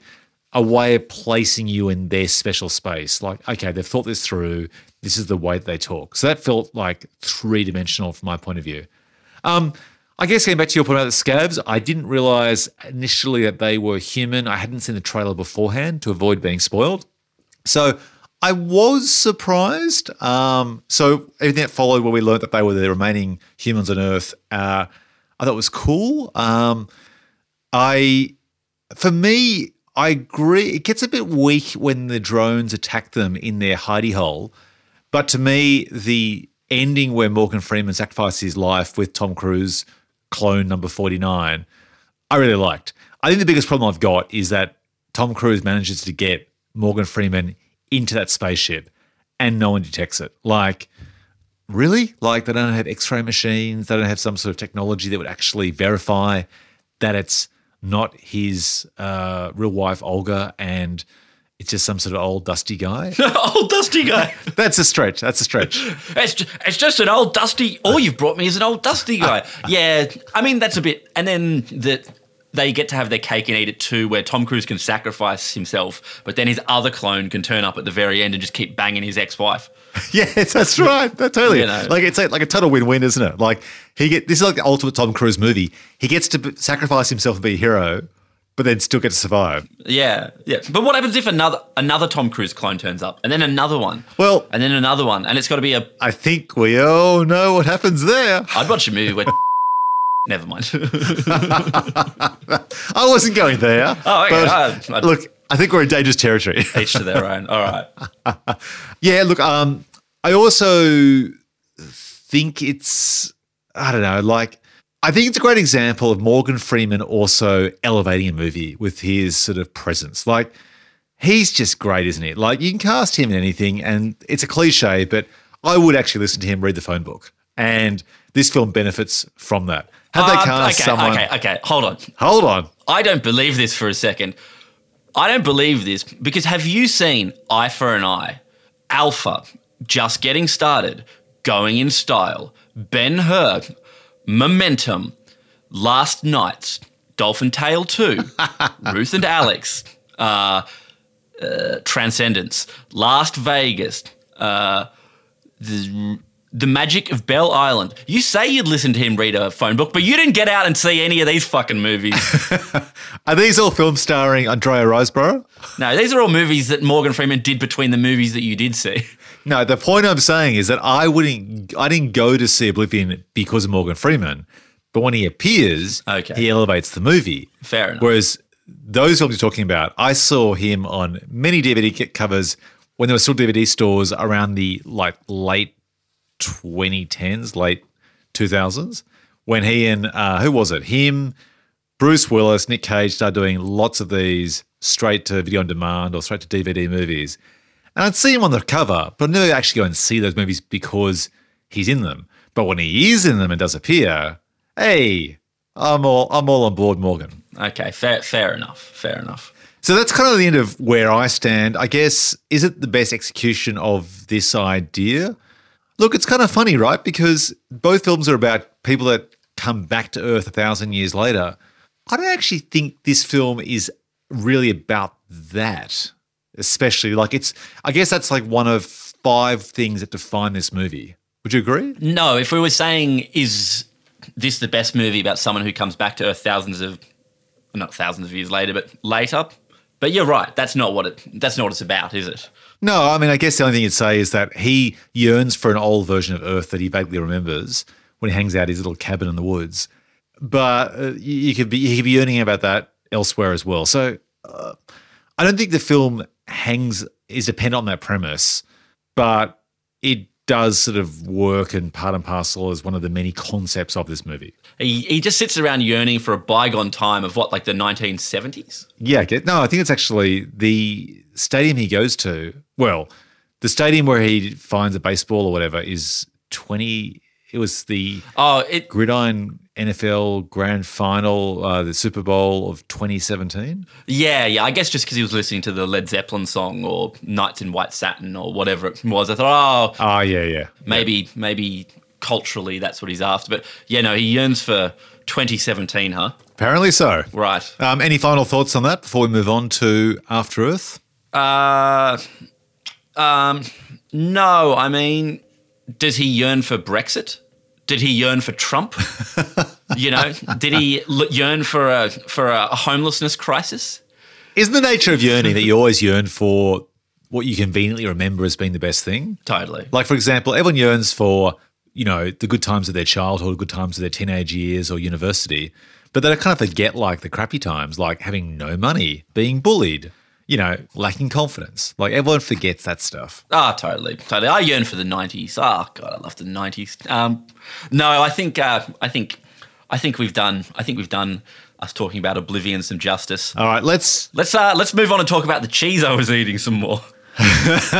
a way of placing you in their special space. Like, okay, they've thought this through. This is the way that they talk. So that felt like three-dimensional from my point of view. Um, I guess getting back to your point about the scabs, I didn't realise initially that they were human. I hadn't seen the trailer beforehand to avoid being spoiled. So I was surprised. Um, so everything that followed where we learned that they were the remaining humans on Earth, uh, I thought was cool. Um, I, for me, I agree. It gets a bit weak when the drones attack them in their hidey hole. But to me, the ending where Morgan Freeman sacrifices his life with Tom Cruise – clone number forty-nine, I really liked. I think the biggest problem I've got is that Tom Cruise manages to get Morgan Freeman into that spaceship and no one detects it. Like, really? Like, they don't have X-ray machines. They don't have some sort of technology that would actually verify that it's not his uh, real wife, Olga, and it's just some sort of old dusty guy. Old dusty guy. That's a stretch. That's a stretch. It's just, it's just an old dusty. All you've brought me is an old dusty guy. Yeah, I mean, that's a bit. And then that they get to have their cake and eat it too, where Tom Cruise can sacrifice himself, but then his other clone can turn up at the very end and just keep banging his ex-wife. Yes, that's right. That's totally. You know. Like, it's like, like a total win-win, isn't it? Like, he get this is like the ultimate Tom Cruise movie. He gets to sacrifice himself and be a hero, but they'd still get to survive. Yeah, yeah. But what happens if another another Tom Cruise clone turns up, and then another one? Well, and then another one, and it's got to be a. I think we all know what happens there. I'd watch a movie where. Never mind. I wasn't going there. Oh, okay. But I, I, look, I think we're in dangerous territory. Each to their own. All right. Yeah. Look, um, I also think it's. I don't know, like. I think it's a great example of Morgan Freeman also elevating a movie with his sort of presence. Like, he's just great, isn't it? Like, you can cast him in anything, and it's a cliche, but I would actually listen to him read the phone book, and this film benefits from that. Have um, they cast okay, someone? Okay, okay, hold on. Hold on. I don't believe this for a second. I don't believe this because have you seen Eye for an Eye, Alpha, Just Getting Started, Going in Style, Ben-Hur, Momentum, Last Nights, Dolphin Tale two, Ruth and Alex, uh, uh, Transcendence, Last Vegas, uh, the, the Magic of Belle Island. You say you'd listen to him read a phone book, but you didn't get out and see any of these fucking movies. Are these all films starring Andrea Riseborough? No, these are all movies that Morgan Freeman did between the movies that you did see. No, the point I'm saying is that I wouldn't. I didn't go to see Oblivion because of Morgan Freeman, but when he appears, okay. he elevates the movie. Fair enough. Whereas those films you're talking about, I saw him on many D V D covers when there were still D V D stores around the like late twenty tens, late two thousands, when he and uh, who was it? Him, Bruce Willis, Nick Cage started doing lots of these straight to video on demand or straight to D V D movies. And I'd see him on the cover, but I'd never actually go and see those movies because he's in them. But when he is in them and does appear, hey, I'm all I'm all on board, Morgan. Okay, fair fair enough, fair enough. So that's kind of the end of where I stand. I guess, is it the best execution of this idea? Look, it's kind of funny, right? Because both films are about people that come back to Earth a thousand years later. I don't actually think this film is really about that. Especially, like, it's, I guess that's like one of five things that define this movie. Would you agree? No, if we were saying, is this the best movie about someone who comes back to Earth thousands of, not thousands of years later, but later? But you're right, that's not what it, that's not what it's about, is it? No, I mean, I guess the only thing you'd say is that he yearns for an old version of Earth that he vaguely remembers when he hangs out his little cabin in the woods. But uh, you, you could be, you could be yearning about that elsewhere as well. So uh, I don't think the film hangs is dependent on that premise, but it does sort of work and part and parcel as one of the many concepts of this movie. He, he just sits around yearning for a bygone time of what, like the nineteen seventies? Yeah, no, I think it's actually the stadium he goes to. Well, the stadium where he finds a baseball or whatever is twenty. It was the oh, it, Gridiron N F L Grand Final, uh, the Super Bowl of twenty seventeen. Yeah, yeah. I guess just because he was listening to the Led Zeppelin song or Knights in White Satin or whatever it was, I thought, oh, oh yeah, yeah. Maybe, yeah. maybe culturally that's what he's after. But yeah, no, he yearns for twenty seventeen, huh? Apparently so. Right. Um, any final thoughts on that before we move on to After Earth? Uh, um, no. I mean, does he yearn for Brexit? Did he yearn for Trump? You know, did he yearn for a for a homelessness crisis? Isn't the nature of yearning that you always yearn for what you conveniently remember as being the best thing? Totally. Like, for example, everyone yearns for, you know, the good times of their childhood, good times of their teenage years or university, but they kind of forget, like, the crappy times, like having no money, being bullied, you know, lacking confidence. Like, everyone forgets that stuff. Ah, oh, totally, totally. I yearn for the nineties. Oh, God, I love the nineties. Um, no, I think, uh, I think, I think we've done. I think we've done us talking about Oblivion some justice. All right, let's let's uh, let's move on and talk about the cheese I was eating some more. All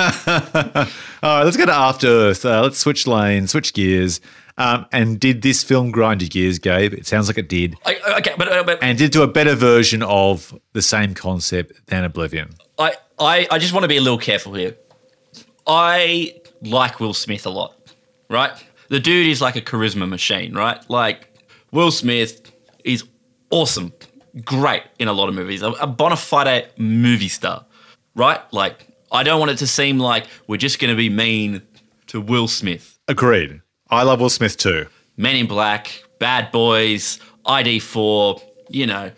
right, let's go to After Earth. Uh, let's switch lanes, switch gears. Um, and did this film grind your gears, Gabe? It sounds like it did. I, okay, but, but and did do a better version of the same concept than Oblivion. I, I, I just want to be a little careful here. I like Will Smith a lot, right? The dude is like a charisma machine, right? Like, Will Smith is awesome, great in a lot of movies, a, a bona fide movie star, right? Like, I don't want it to seem like we're just going to be mean to Will Smith. Agreed. I love Will Smith too. Men in Black, Bad Boys, I D four, you know,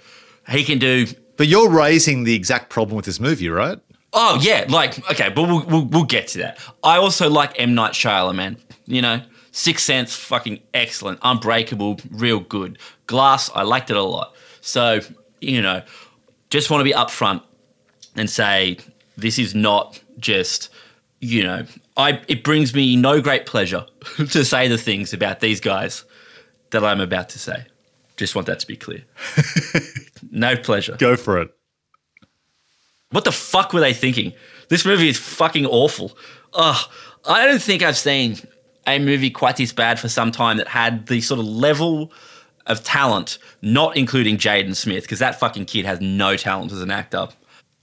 he can do. But you're raising the exact problem with this movie, right? Oh, yeah, like, okay, but we'll, we'll, we'll get to that. I also like M. Night Shyamalan, you know, Sixth Sense, fucking excellent, Unbreakable, real good. Glass, I liked it a lot. So, you know, just want to be upfront and say this is not just, you know, I, it brings me no great pleasure to say the things about these guys that I'm about to say. Just want that to be clear. No pleasure. Go for it. What the fuck were they thinking? This movie is fucking awful. Ugh, I don't think I've seen a movie quite this bad for some time that had the sort of level of talent, not including Jaden Smith, because that fucking kid has no talent as an actor,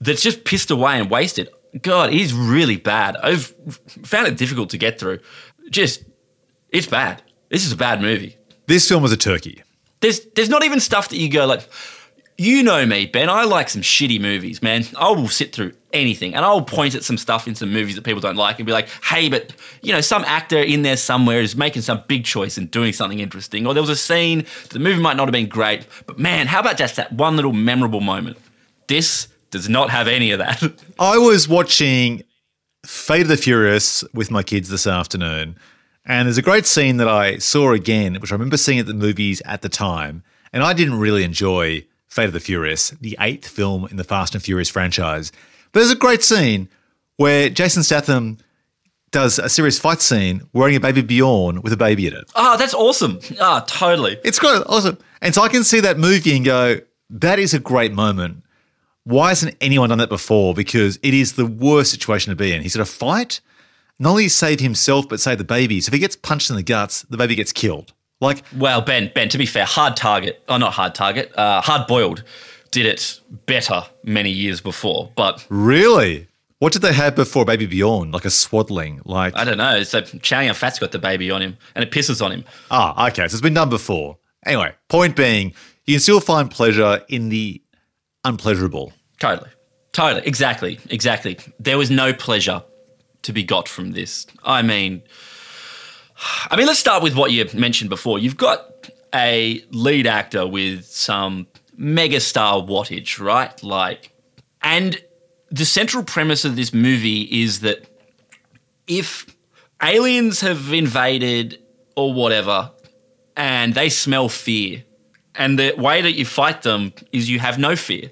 that's just pissed away and wasted. God, it is really bad. I've found it difficult to get through. Just, it's bad. This is a bad movie. This film was a turkey. There's there's not even stuff that you go like, you know me, Ben, I like some shitty movies, man. I will sit through anything and I'll point at some stuff in some movies that people don't like and be like, hey, but, you know, some actor in there somewhere is making some big choice and doing something interesting, or there was a scene, the movie might not have been great, but, man, how about just that one little memorable moment? This does not have any of that. I was watching Fate of the Furious with my kids this afternoon, and there's a great scene that I saw again, which I remember seeing at the movies at the time, and I didn't really enjoy Fate of the Furious, the eighth film in the Fast and Furious franchise. But there's a great scene where Jason Statham does a serious fight scene wearing a baby Bjorn with a baby in it. Oh, that's awesome. Ah, oh, totally. It's quite awesome. And so I can see that movie and go, that is a great moment. Why hasn't anyone done that before? Because it is the worst situation to be in. He's at a fight, not only save himself, but save the baby. So if he gets punched in the guts, the baby gets killed. Like, well, Ben, Ben, to be fair, Hard Target, oh, not Hard Target, uh, Hard Boiled did it better many years before, but... Really? What did they have before Baby Bjorn? Like a swaddling, like... I don't know. So Chow Yun-Fat's got the baby on him and it pisses on him. Ah, okay. So it's been done before. Anyway, point being, you can still find pleasure in the unpleasurable. Totally. Totally. Exactly. Exactly. There was no pleasure to be got from this. I mean... I mean, let's start with what you mentioned before. You've got a lead actor with some megastar wattage, right? Like, and the central premise of this movie is that if aliens have invaded or whatever and they smell fear, and the way that you fight them is you have no fear.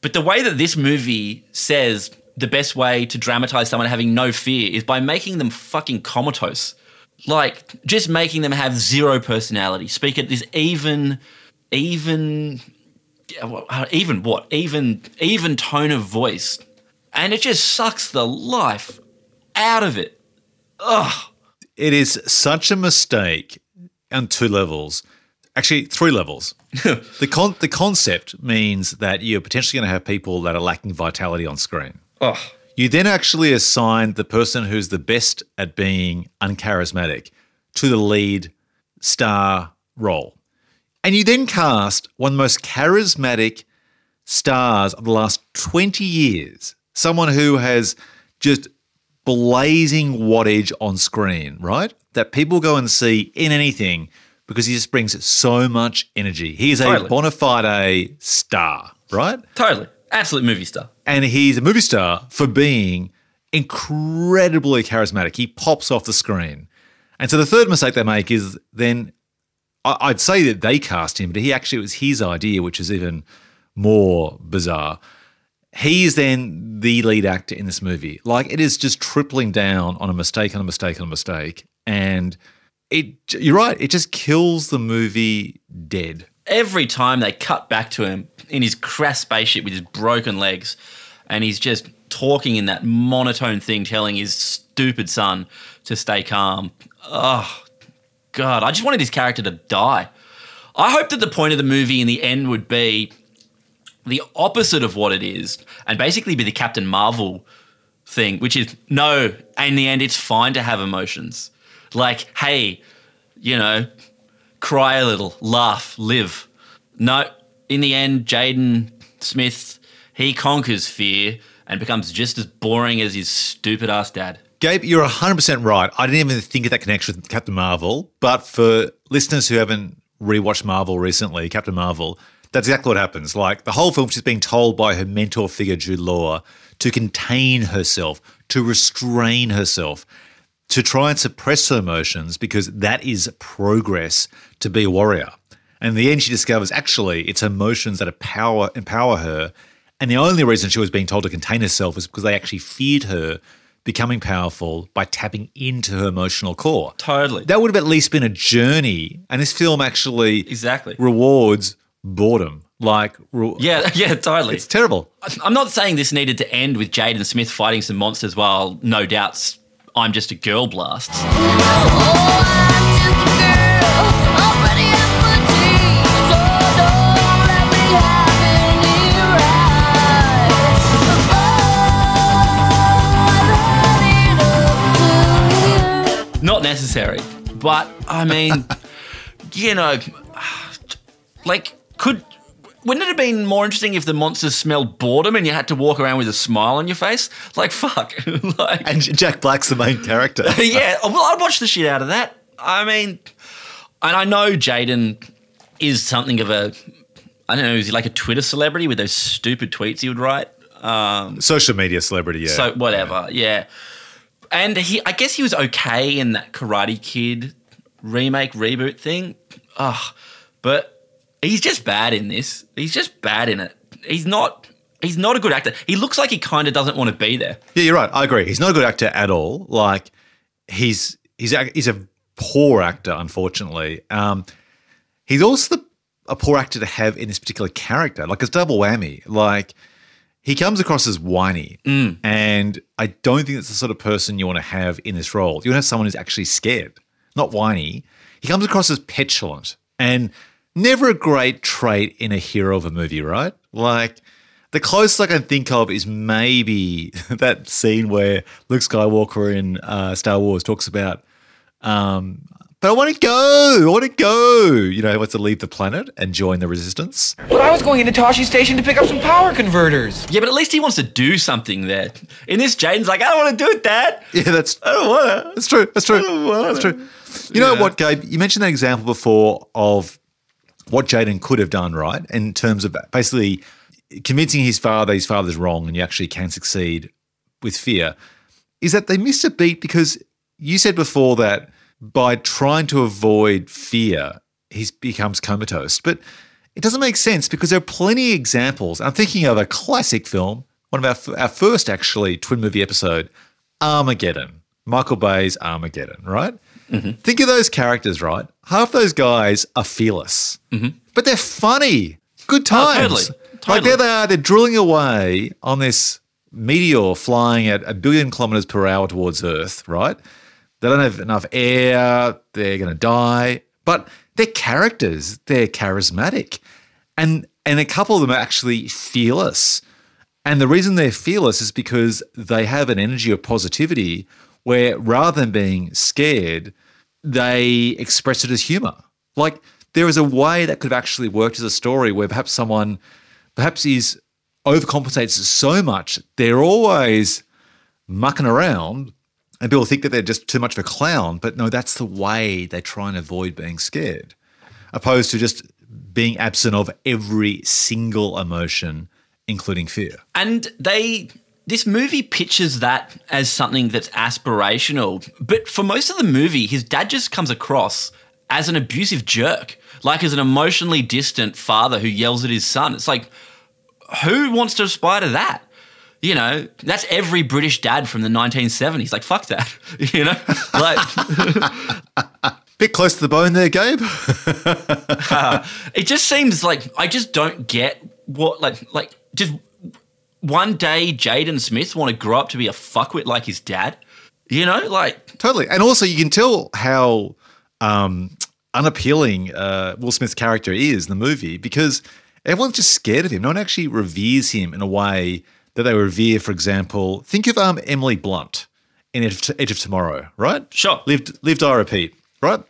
But the way that this movie says the best way to dramatize someone having no fear is by making them fucking comatose. Like, just making them have zero personality, speak at this even, even, even what? Even, even tone of voice. And it just sucks the life out of it. Ugh. It is such a mistake on two levels. Actually, three levels. the con- The concept means that you're potentially going to have people that are lacking vitality on screen. Ugh. You then actually assign the person who's the best at being uncharismatic to the lead star role. And you then cast one of the most charismatic stars of the last twenty years, someone who has just blazing wattage on screen, right? That people go and see in anything because he just brings so much energy. He is totally a bona fide star, right? Totally. Absolute movie star. And he's a movie star for being incredibly charismatic. He pops off the screen. And so the third mistake they make is then I'd say that they cast him, but he actually it was his idea, which is even more bizarre. He is then the lead actor in this movie. Like, it is just tripling down on a mistake, on a mistake, on a mistake. And it you're right, it just kills the movie dead. Every time they cut back to him in his crass spaceship with his broken legs and he's just talking in that monotone thing, telling his stupid son to stay calm. Oh, God, I just wanted his character to die. I hope that the point of the movie in the end would be the opposite of what it is and basically be the Captain Marvel thing, which is, no, in the end it's fine to have emotions. Like, hey, you know... cry a little, laugh, live. No, in the end, Jaden Smith, he conquers fear and becomes just as boring as his stupid-ass dad. Gabe, you're one hundred percent right. I didn't even think of that connection with Captain Marvel, but for listeners who haven't rewatched Marvel recently, Captain Marvel, that's exactly what happens. Like, the whole film, she's being told by her mentor figure, Jude Law, to contain herself, to restrain herself, to try and suppress her emotions because that is progress to be a warrior. And in the end, she discovers actually it's emotions that empower, empower her. And the only reason she was being told to contain herself is because they actually feared her becoming powerful by tapping into her emotional core. Totally. That would have at least been a journey. And this film actually exactly rewards boredom. like rule. Yeah, yeah, totally. It's terrible. I'm not saying this needed to end with Jaden Smith fighting some monsters while no doubts I'm Just a Girl blasts. No, oh, I'm just a girl. Not necessary, but I mean, you know, like, could wouldn't it have been more interesting if the monsters smelled boredom and you had to walk around with a smile on your face? Like, fuck. Like, and Jack Black's the main character. Yeah, well, I'd watch the shit out of that. I mean, and I know Jaden is something of a, I don't know, is he like a Twitter celebrity with those stupid tweets he would write? Um, Social media celebrity, yeah. So whatever, yeah. yeah. And he, I guess he was okay in that Karate Kid remake reboot thing. Oh, but he's just bad in this. He's just bad in it. He's not he's not a good actor. He looks like he kind of doesn't want to be there. Yeah, you're right. I agree. He's not a good actor at all. Like he's he's he's a poor actor, unfortunately. Um, he's also the, a poor actor to have in this particular character. Like it's double whammy. Like he comes across as whiny, mm. and I don't think that's the sort of person you want to have in this role. You want to have someone who's actually scared, not whiny. He comes across as petulant, and never a great trait in a hero of a movie, right? Like the closest I can think of is maybe that scene where Luke Skywalker in uh, Star Wars talks about, um, but I want to go, I want to go. You know, he wants to leave the planet and join the Resistance. But I was going into Toshi Station to pick up some power converters. Yeah, but at least he wants to do something there. In this, Jaden's like, I don't want to do it, Dad. Yeah, that's I don't want to. That's true, that's true, I don't wanna. that's true. You yeah. know what, Gabe, you mentioned that example before of what Jaden could have done, right, in terms of basically convincing his father his father's wrong and you actually can succeed with fear, is that they missed a beat because you said before that by trying to avoid fear, he becomes comatose. But it doesn't make sense because there are plenty of examples. I'm thinking of a classic film, one of our, our first actually twin movie episode, Armageddon, Michael Bay's Armageddon, right? Mm-hmm. Think of those characters, right? Half those guys are fearless, mm-hmm. but they're funny. Good times. Oh, totally. Totally. Like there they are, they're drilling away on this meteor flying at a billion kilometres per hour towards Earth, right? They don't have enough air. They're going to die. But they're characters. They're charismatic. And and a couple of them are actually fearless. And the reason they're fearless is because they have an energy of positivity where rather than being scared, they express it as humour. Like there is a way that could have actually worked as a story where perhaps someone perhaps is overcompensates so much they're always mucking around. And people think that they're just too much of a clown, but no, that's the way they try and avoid being scared, opposed to just being absent of every single emotion, including fear. And they, this movie pitches that as something that's aspirational, but for most of the movie, his dad just comes across as an abusive jerk, like as an emotionally distant father who yells at his son. It's like, who wants to aspire to that? You know, that's every British dad from the nineteen seventies. Like, fuck that, you know? Like, bit close to the bone there, Gabe. uh, it just seems like I just don't get what, like, like just one day Jaden Smith want to grow up to be a fuckwit like his dad, you know? Like, totally. And also you can tell how um, unappealing uh, Will Smith's character is in the movie because everyone's just scared of him. No one actually reveres him in a way that they revere, for example, think of um, Emily Blunt in Edge of Tomorrow, right? Sure. Lived, lived, I repeat, right?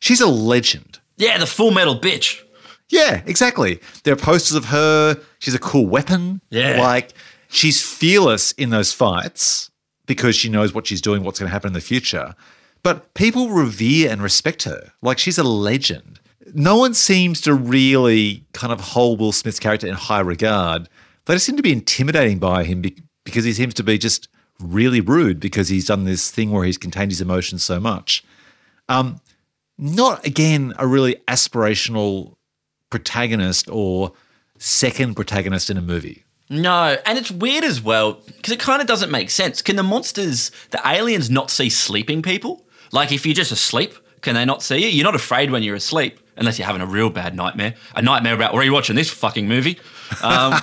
She's a legend. Yeah, the Full Metal bitch. Yeah, exactly. There are posters of her. She's a cool weapon. Yeah. Like, she's fearless in those fights because she knows what she's doing, what's going to happen in the future. But people revere and respect her. Like, she's a legend. No one seems to really kind of hold Will Smith's character in high regard. They just seem to be intimidating by him because he seems to be just really rude because he's done this thing where he's contained his emotions so much. Um, not, again, a really aspirational protagonist or second protagonist in a movie. No, and it's weird as well because it kind of doesn't make sense. Can the monsters, the aliens, not see sleeping people? Like if you're just asleep, can they not see you? You're not afraid when you're asleep. unless you're having a real bad nightmare, a nightmare about where are you watching this fucking movie. Um,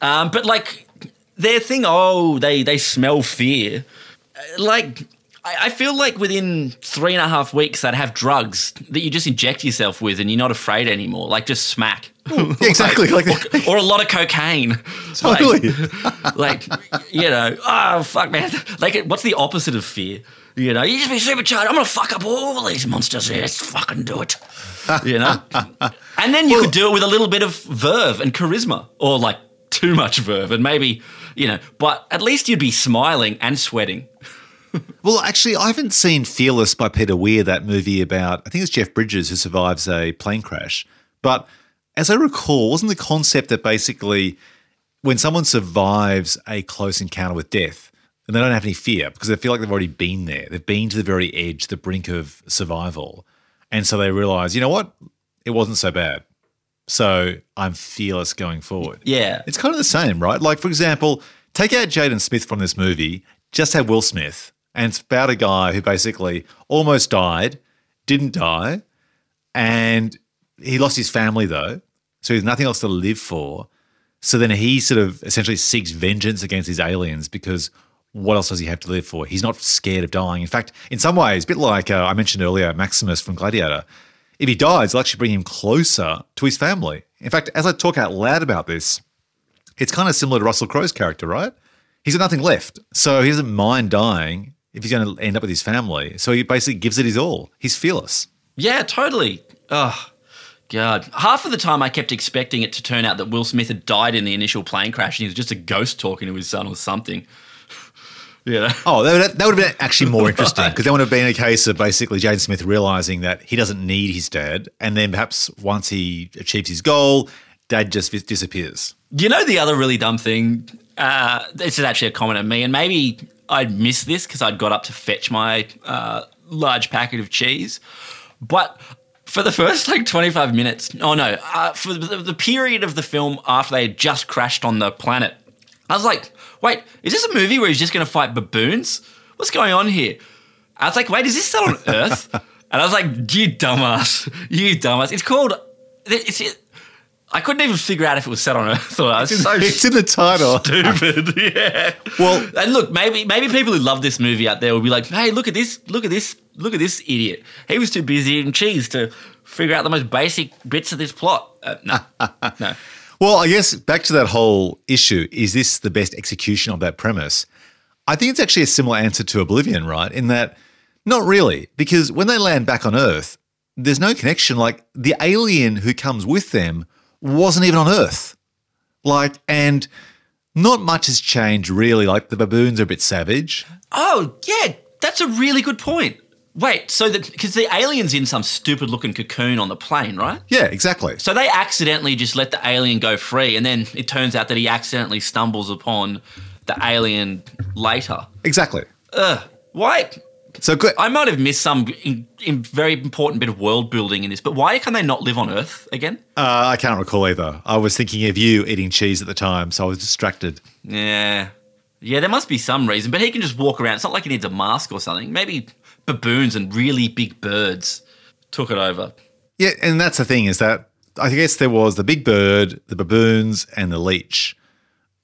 um, but like their thing, oh, they they smell fear. Like I, I feel like within three and a half weeks they'd have drugs that you just inject yourself with and you're not afraid anymore, like just smack. Ooh, exactly. like, like or, or a lot of cocaine. Totally. Like, like, you know, oh, fuck, man. Like, what's the opposite of fear? You know, you just be supercharged. I'm going to fuck up all these monsters here. Let's fucking do it. You know? And then you well, could do it with a little bit of verve and charisma, or like too much verve and maybe, you know, but at least you'd be smiling and sweating. Well, actually, I haven't seen Fearless by Peter Weir, that movie about, I think it's Jeff Bridges who survives a plane crash. But as I recall, wasn't the concept that basically when someone survives a close encounter with death and they don't have any fear because they feel like they've already been there, they've been to the very edge, the brink of survival, and so they realise, you know what, it wasn't so bad, so I'm fearless going forward. Yeah. It's kind of the same, right? Like, for example, take out Jaden Smith from this movie, just have Will Smith, and it's about a guy who basically almost died, didn't die, and he lost his family though, so he has nothing else to live for. So then he sort of essentially seeks vengeance against these aliens because what else does he have to live for? He's not scared of dying. In fact, in some ways, a bit like uh, I mentioned earlier, Maximus from Gladiator, if he dies, it'll actually bring him closer to his family. In fact, as I talk out loud about this, it's kind of similar to Russell Crowe's character, right? He's got nothing left, so he doesn't mind dying if he's going to end up with his family. So he basically gives it his all. He's fearless. Yeah, totally. Ugh. God, half of the time I kept expecting it to turn out that Will Smith had died in the initial plane crash and he was just a ghost talking to his son or something. Yeah. Oh, that, that would have been actually more interesting because that would have been a case of basically Jaden Smith realising that he doesn't need his dad, and then perhaps once he achieves his goal, dad just disappears. You know the other really dumb thing? Uh, this is actually a comment on me, and maybe I'd missed this because I'd got up to fetch my uh, large packet of cheese, but for the first, like, twenty-five minutes, oh, no, uh, for the, the period of the film after they had just crashed on the planet, I was like, wait, is this a movie where he's just going to fight baboons? What's going on here? I was like, wait, is this set on Earth? And I was like, you dumbass, you dumbass. It's called it's, it, I couldn't even figure out if it was set on Earth or not. I was it's, so it's in the title. Stupid, yeah. Well, and look, maybe maybe people who love this movie out there will be like, hey, look at this, look at this. Look at this idiot. He was too busy eating cheese to figure out the most basic bits of this plot. Uh, no, no. Well, I guess back to that whole issue, is this the best execution of that premise? I think it's actually a similar answer to Oblivion, right, in that not really, because when they land back on Earth, there's no connection. Like, the alien who comes with them wasn't even on Earth. Like, and not much has changed really. Like, the baboons are a bit savage. Oh, yeah, that's a really good point. Wait, so that because the alien's in some stupid-looking cocoon on the plane, right? Yeah, exactly. So they accidentally just let the alien go free, and then it turns out that he accidentally stumbles upon the alien later. Exactly. Ugh. Why? So good. I might have missed some in, in very important bit of world building in this, but why can they not live on Earth again? Uh, I can't recall either. I was thinking of you eating cheese at the time, so I was distracted. Yeah. Yeah, there must be some reason, but he can just walk around. It's not like he needs a mask or something. Maybe baboons and really big birds took it over. Yeah, and that's the thing is that I guess there was the big bird, the baboons, and the leech,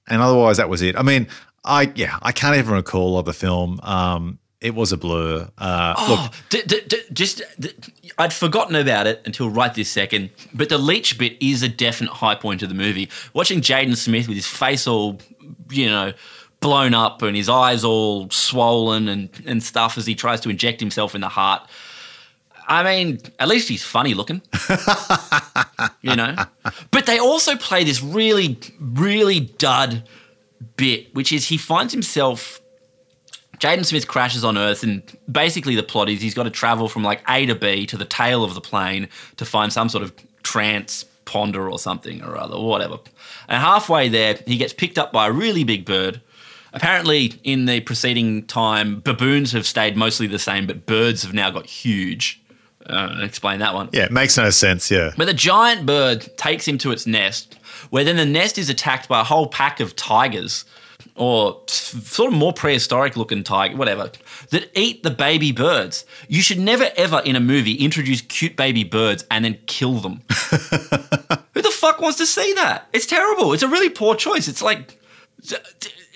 and otherwise that was it. I mean, I yeah, I can't even recall of the film. Um, it was a blur. Uh, oh, look, d- d- d- just d- I'd forgotten about it until right this second. But the leech bit is a definite high point of the movie. Watching Jaden Smith with his face all, you know, blown up and his eyes all swollen and, and stuff as he tries to inject himself in the heart. I mean, at least he's funny looking, you know. But they also play this really, really dud bit, which is he finds himself, Jaden Smith crashes on Earth, and basically the plot is he's got to travel from like A to B to the tail of the plane to find some sort of trance ponder or something or other, whatever. And halfway there, he gets picked up by a really big bird. Apparently, in the preceding time, baboons have stayed mostly the same, but birds have now got huge. Uh, explain that one. Yeah, it makes no sense, yeah. But the giant bird takes him to its nest, where then the nest is attacked by a whole pack of tigers. or sort of more prehistoric looking tiger, whatever, that eat the baby birds. You should never ever in a movie introduce cute baby birds and then kill them. Who the fuck wants to see that? It's terrible. It's a really poor choice. It's like, this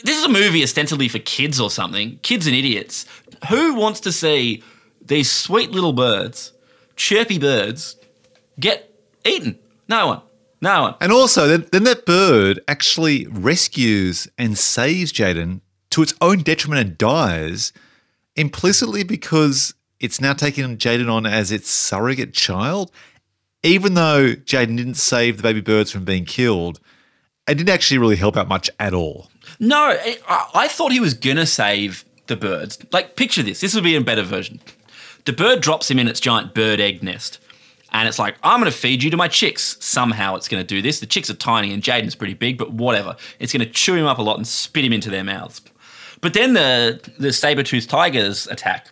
is a movie ostensibly for kids or something, kids and idiots. Who wants to see these sweet little birds, chirpy birds, get eaten? No one. No one. And also, then that bird actually rescues and saves Jaden to its own detriment and dies implicitly because it's now taking Jaden on as its surrogate child, even though Jaden didn't save the baby birds from being killed. It didn't actually really help out much at all. No, it, I, I thought he was going to save the birds. Like, picture this. This would be a better version. The bird drops him in its giant bird egg nest. And it's like, I'm going to feed you to my chicks. Somehow it's going to do this. The chicks are tiny and Jaden's pretty big, but whatever. It's going to chew him up a lot and spit him into their mouths. But then the, the saber-toothed tigers attack.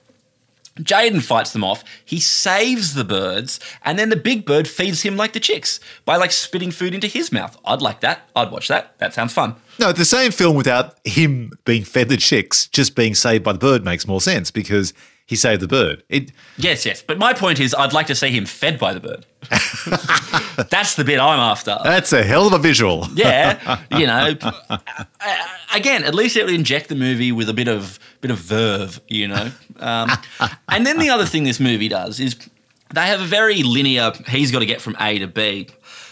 Jaden fights them off. He saves the birds. And then the big bird feeds him like the chicks by like spitting food into his mouth. I'd like that. I'd watch that. That sounds fun. No, the same film without him being fed the chicks, just being saved by the bird makes more sense because he saved the bird. It- yes, yes. But my point is I'd like to see him fed by the bird. That's the bit I'm after. That's a hell of a visual. Yeah. You know, again, at least it would inject the movie with a bit of bit of verve, you know. Um, and then the other thing this movie does is they have a very linear, he's got to get from A to B.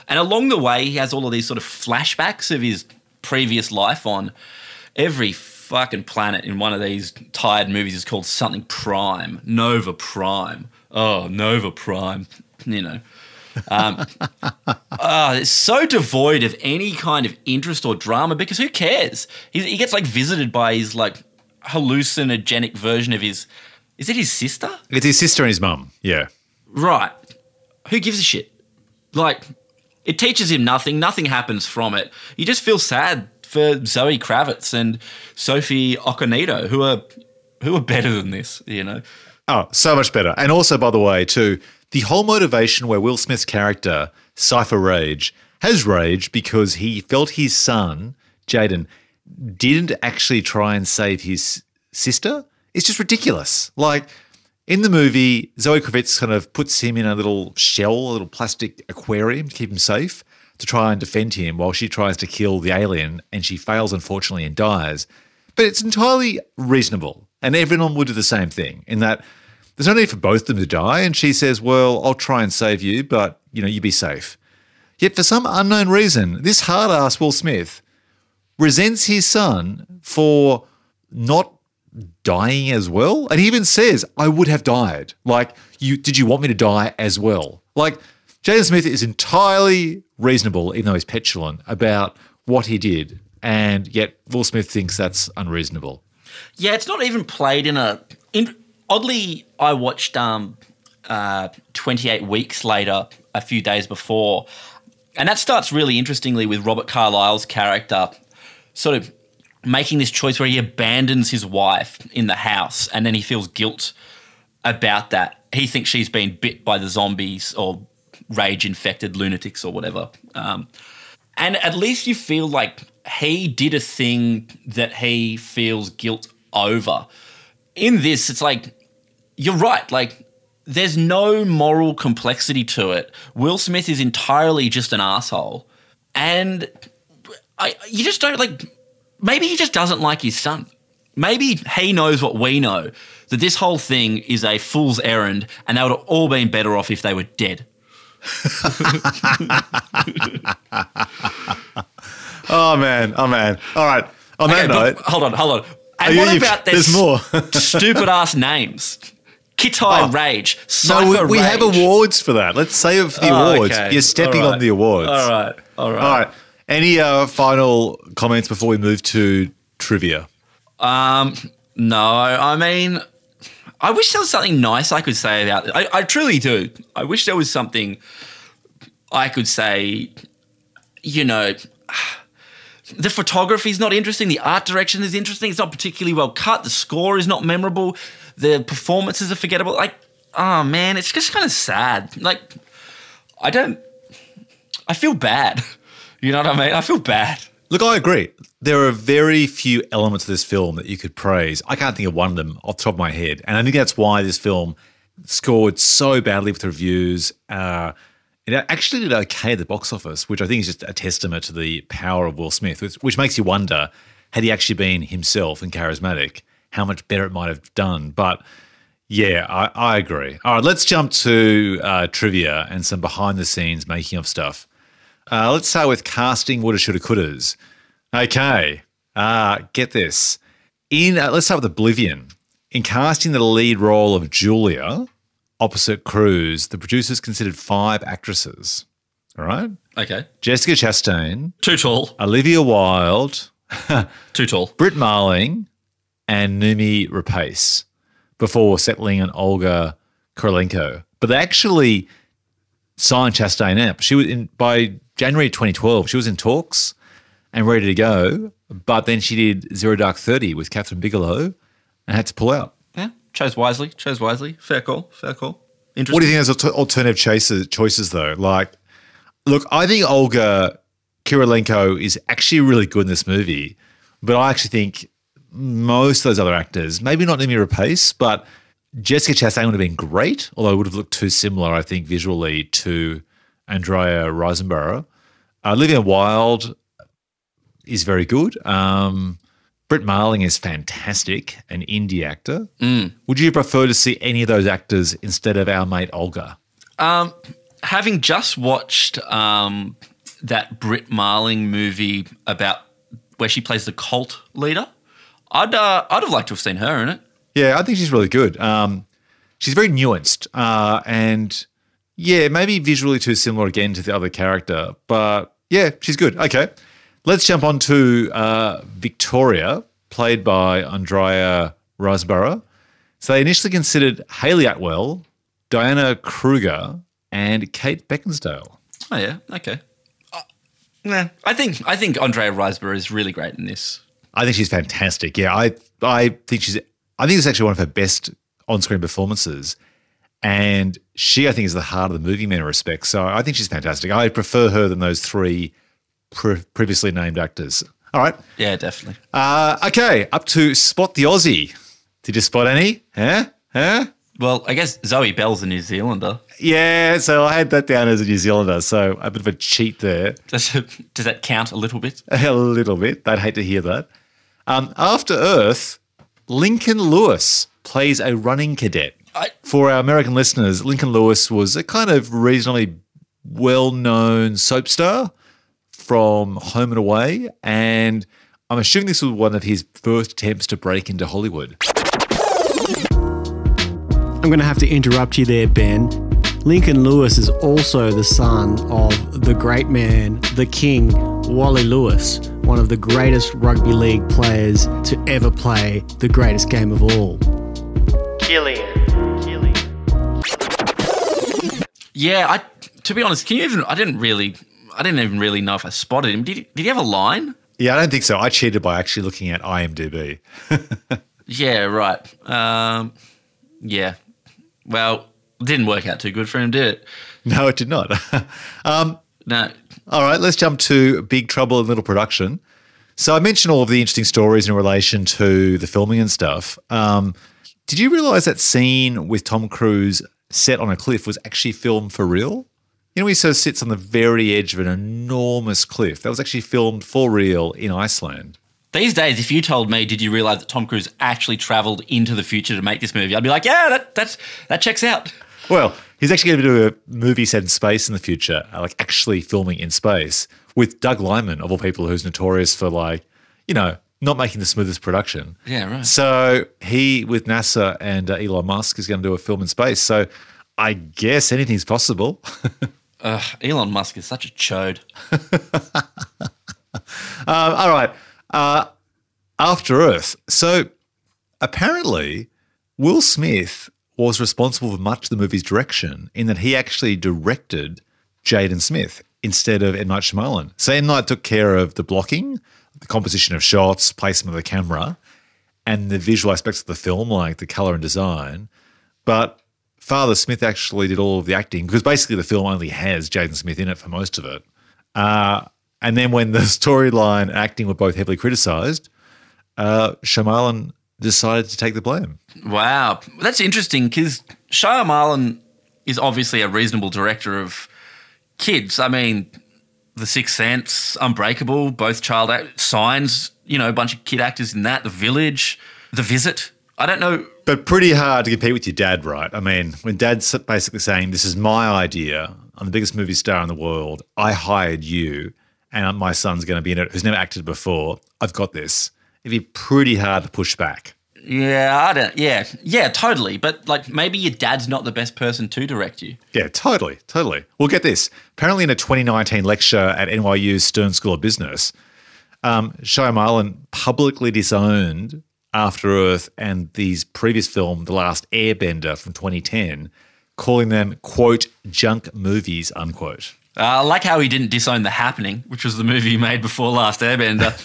And along the way, he has all of these sort of flashbacks of his previous life on every fucking planet in one of these tired movies is called something Prime, Nova Prime. Oh, Nova Prime, you know. Um, oh, it's so devoid of any kind of interest or drama because who cares? He, he gets, like, visited by his, like, hallucinogenic version of his – is it his sister? It's his sister and his mum, yeah. Right. Who gives a shit? Like, it teaches him nothing. Nothing happens from it. You just feel sad for Zoe Kravitz and Sophie Okonedo, who are who are better than this, you know. Oh, so much better. And also, by the way, too, the whole motivation where Will Smith's character, Cypher Rage, has rage because he felt his son, Jaden, didn't actually try and save his sister. It's just ridiculous. Like, in the movie, Zoe Kravitz kind of puts him in a little shell, a little plastic aquarium to keep him safe, to try and defend him while she tries to kill the alien, and she fails, unfortunately, and dies. But it's entirely reasonable, and everyone would do the same thing in that there's no need for both of them to die, and she says, well, I'll try and save you, but, you know, you be safe. Yet for some unknown reason, this hard-ass Will Smith resents his son for not dying as well, and he even says, I would have died. Like, you did you want me to die as well? Like, Jaden Smith is entirely reasonable, even though he's petulant, about what he did, and yet Will Smith thinks that's unreasonable. Yeah, it's not even played in a in, – oddly, I watched um, uh, twenty-eight weeks later a few days before, and that starts really interestingly with Robert Carlyle's character sort of making this choice where he abandons his wife in the house and then he feels guilt about that. He thinks she's been bit by the zombies or – rage-infected lunatics or whatever. Um, and at least you feel like he did a thing that he feels guilt over. In this, it's like, you're right, like there's no moral complexity to it. Will Smith is entirely just an asshole. And I, you just don't, like, maybe he just doesn't like his son. Maybe he knows what we know, that this whole thing is a fool's errand and they would have all been better off if they were dead. oh man oh man all right on okay, that note hold on hold on and what you, about there's more stupid ass names Kitai oh. Rage Cypher no we, we Rage. Have awards for that. Let's save it for the oh, awards okay. You're stepping right. on the awards. All right all right all right any uh, final comments before we move to trivia? Um no I mean I wish there was something nice I could say about it. I, I truly do. I wish there was something I could say, you know, the photography's not interesting. The art direction is interesting. It's not particularly well cut. The score is not memorable. The performances are forgettable. Like, oh, man, it's just kind of sad. Like, I don't – I feel bad. You know what I mean? I feel bad. Look, I agree. There are very few elements of this film that you could praise. I can't think of one of them off the top of my head. And I think that's why this film scored so badly with reviews. Uh, it actually did okay at the box office, which I think is just a testament to the power of Will Smith, which, which makes you wonder, had he actually been himself and charismatic, how much better it might have done. But yeah, I, I agree. All right, let's jump to uh, trivia and some behind-the-scenes making-of stuff. Uh, let's start with casting, woulda, shoulda, couldas. Okay, uh, get this. In uh, let's start with Oblivion. In casting the lead role of Julia opposite Cruise, the producers considered five actresses. All right? Okay. Jessica Chastain. Too tall. Olivia Wilde. Too tall. Britt Marling and Noomi Rapace before settling on Olga Kurylenko. But they actually signed Chastain up. She was in by... January twenty twelve, she was in talks and ready to go, but then she did Zero Dark Thirty with Catherine Bigelow and had to pull out. Yeah, chose wisely, chose wisely. Fair call, fair call. Interesting. What do you think as alternative choices, choices though? Like, look, I think Olga Kurylenko is actually really good in this movie, but I actually think most of those other actors, maybe not Noomi Rapace, but Jessica Chastain would have been great, although it would have looked too similar, I think, visually to Andrea Riseborough. Uh, Olivia Wilde is very good. Um, Britt Marling is fantastic, an indie actor. Mm. Would you prefer to see any of those actors instead of our mate Olga? Um, having just watched um, that Britt Marling movie about where she plays the cult leader, I'd uh, I'd have liked to have seen her in it. Yeah, I think she's really good. Um, she's very nuanced uh, and. Yeah, maybe visually too similar again to the other character, but yeah, she's good. Okay, let's jump on to uh, Victoria, played by Andrea Riseborough. So they initially considered Hayley Atwell, Diana Kruger, and Kate Beckinsdale. Oh yeah, okay. Uh, nah, I think I think Andrea Riseborough is really great in this. I think she's fantastic. Yeah, I I think she's. I think it's actually one of her best on-screen performances. And she, I think, is the heart of the movie in many respects. So I think she's fantastic. I prefer her than those three pre- previously named actors. All right. Yeah, definitely. Uh, okay, up to Spot the Aussie. Did you spot any? Huh? Huh? Well, I guess Zoe Bell's a New Zealander. Yeah, so I had that down as a New Zealander, so a bit of a cheat there. Does, it, does that count a little bit? A little bit. I'd hate to hear that. Um, After Earth, Lincoln Lewis plays a running cadet. I, For our American listeners, Lincoln Lewis was a kind of reasonably well-known soap star from Home and Away, and I'm assuming this was one of his first attempts to break into Hollywood. I'm going to have to interrupt you there, Ben. Lincoln Lewis is also the son of the great man, the king, Wally Lewis, one of the greatest rugby league players to ever play the greatest game of all. Gillian. Yeah, I, to be honest, can you even? I didn't really, I didn't even really know if I spotted him. Did he, did he have a line? Yeah, I don't think so. I cheated by actually looking at IMDb. Yeah, right. Um, yeah, well, it didn't work out too good for him, did it? No, it did not. um, no. All right, let's jump to Big Trouble in Little Production. So I mentioned all of the interesting stories in relation to the filming and stuff. Um, did you realise that scene with Tom Cruise set on a cliff was actually filmed for real? You know, he sort of sits on the very edge of an enormous cliff. That was actually filmed for real in Iceland. These days, if you told me, did you realise that Tom Cruise actually travelled into the future to make this movie, I'd be like, yeah, that that's, that checks out. Well, he's actually going to do a movie set in space in the future, like actually filming in space with Doug Liman, of all people, who's notorious for, like, you know, not making the smoothest production. Yeah, right. So he, with NASA and uh, Elon Musk, is going to do a film in space. So I guess anything's possible. uh, Elon Musk is such a chode. um, all right. Uh, After Earth. So apparently Will Smith was responsible for much of the movie's direction, in that he actually directed Jaden Smith instead of M. Night Shyamalan. So M. Night took care of the blocking, the composition of shots, placement of the camera, and the visual aspects of the film, like the colour and design. But Father Smith actually did all of the acting, because basically the film only has Jaden Smith in it for most of it. Uh, And then when the storyline and acting were both heavily criticised, uh, Shyamalan decided to take the blame. Wow. That's interesting because Shyamalan is obviously a reasonable director of kids. I mean, The Sixth Sense, Unbreakable, both child act- Signs, you know, a bunch of kid actors in that, The Village, The Visit. I don't know. But pretty hard to compete with your dad, right? I mean, when dad's basically saying, this is my idea, I'm the biggest movie star in the world, I hired you, and my son's going to be in it, who's never acted before, I've got this. It'd be pretty hard to push back. Yeah, I don't, yeah, yeah, totally. But, like, maybe your dad's not the best person to direct you. Yeah, totally, totally. Well, get this. Apparently in a twenty nineteen lecture at N Y U's Stern School of Business, um, Shyamalan publicly disowned After Earth and these previous film, The Last Airbender from twenty ten, calling them, quote, junk movies, unquote. Uh, I like how he didn't disown The Happening, which was the movie he made before Last Airbender.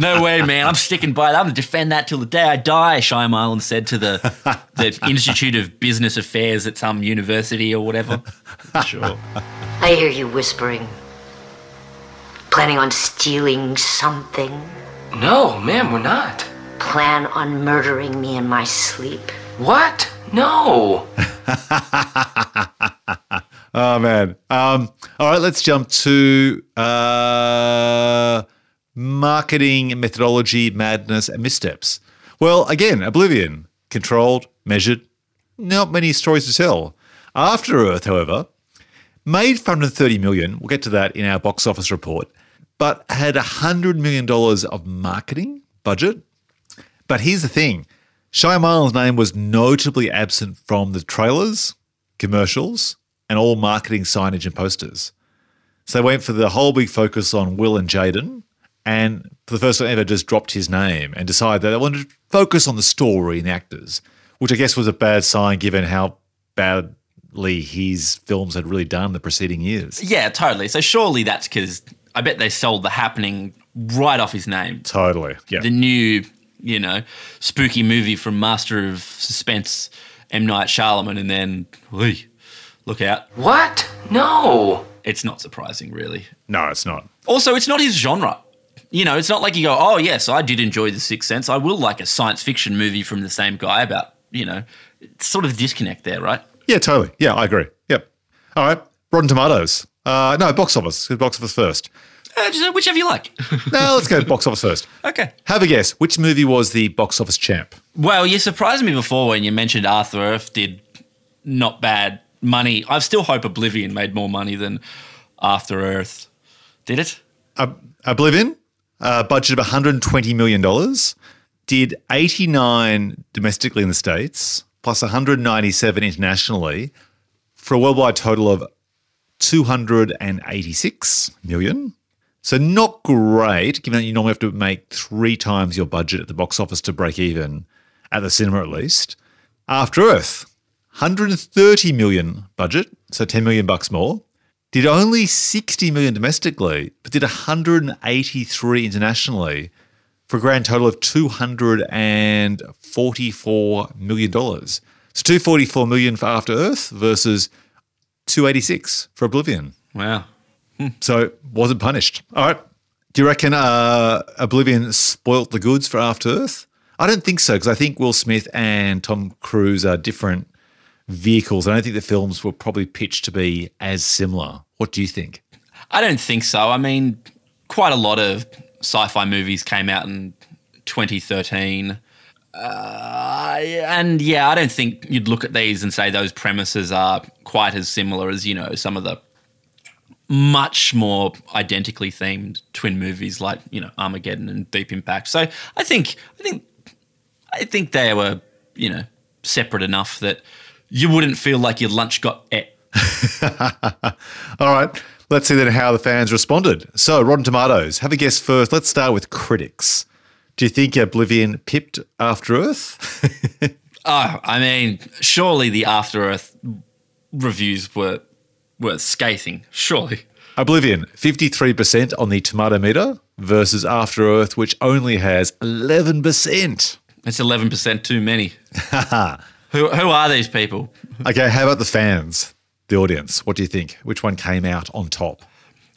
No way, man. I'm sticking by that. I'm going to defend that till the day I die, Shyamalan said to the, the Institute of Business Affairs at some university or whatever. Sure. I hear you whispering, planning on stealing something. No, ma'am, we're not. Plan on murdering me in my sleep. What? No. Oh, man. Um, all right, let's jump to uh, marketing, methodology, madness, and missteps. Well, again, Oblivion, controlled, measured, not many stories to tell. After Earth, however, made five hundred thirty million dollars. We'll get to that in our box office report, but had one hundred million dollars of marketing budget. But here's the thing. Shyamalan's name was notably absent from the trailers, commercials, and all marketing signage and posters. So they went for the whole big focus on Will and Jaden, and for the first time ever just dropped his name and decided that they wanted to focus on the story and the actors, which I guess was a bad sign given how badly his films had really done the preceding years. Yeah, totally. So surely that's because I bet they sold The Happening right off his name. Totally, yeah. The new, you know, spooky movie from master of suspense, M. Night Shyamalan, and then... Oy, look out. What? No. It's not surprising, really. No, it's not. Also, it's not his genre. You know, it's not like you go, oh, yes, I did enjoy The Sixth Sense. I will like a science fiction movie from the same guy about, you know, it's sort of disconnect there, right? Yeah, totally. Yeah, I agree. Yep. All right. Rotten Tomatoes. Uh, no, box office. Box office first. Uh, just whichever you like. No, let's go box office first. Okay. Have a guess. Which movie was the box office champ? Well, you surprised me before when you mentioned After Earth did not bad money. I still hope Oblivion made more money than After Earth. Did it? Uh, Oblivion, uh, budget of one hundred twenty million dollars, did eighty-nine domestically in the States, plus one hundred ninety-seven internationally, for a worldwide total of two hundred eighty-six million dollars. So not great, given that you normally have to make three times your budget at the box office to break even, at the cinema at least. After Earth, one hundred thirty million dollars budget, so ten million dollars bucks more, did only sixty million dollars domestically, but did one hundred eighty-three million dollars internationally for a grand total of two hundred forty-four million dollars. So two hundred forty-four million dollars for After Earth versus two hundred eighty-six million dollars for Oblivion. Wow. Hmm. So wasn't punished. All right. Do you reckon uh, Oblivion spoilt the goods for After Earth? I don't think so, because I think Will Smith and Tom Cruise are different vehicles. I don't think the films were probably pitched to be as similar. What do you think? I don't think so. I mean, quite a lot of sci-fi movies came out in twenty thirteen. Uh, and, yeah, I don't think you'd look at these and say those premises are quite as similar as, you know, some of the much more identically themed twin movies like, you know, Armageddon and Deep Impact. So I think I think, I think, think they were, you know, separate enough that you wouldn't feel like your lunch got et. All right. Let's see then how the fans responded. So Rotten Tomatoes, have a guess first. Let's start with critics. Do you think Oblivion pipped After Earth? Oh, I mean, surely the After Earth reviews were were scathing, surely. Oblivion, fifty-three percent on the tomato meter versus After Earth, which only has eleven percent. That's eleven percent too many. Who who are these people? Okay, how about the fans, the audience? What do you think? Which one came out on top?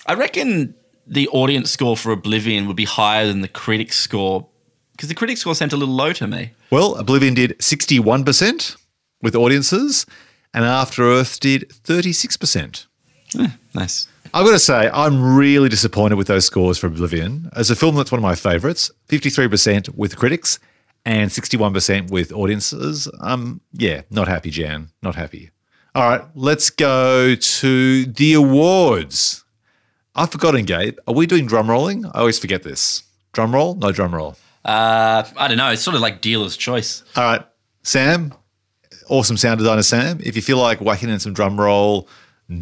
I reckon the audience score for Oblivion would be higher than the critic score, because the critic score seemed a little low to me. Well, Oblivion did sixty-one percent with audiences, and After Earth did thirty-six percent. Yeah, nice. I've got to say, I'm really disappointed with those scores for Oblivion. As a film, that's one of my favourites, fifty-three percent with critics and sixty-one percent with audiences. Um, yeah, not happy, Jan, not happy. All right, let's go to the awards. I've forgotten, Gabe. Are we doing drum rolling? I always forget this. Drum roll? No drum roll. Uh, I don't know. It's sort of like dealer's choice. All right, Sam, awesome sound designer Sam, if you feel like whacking in some drum roll,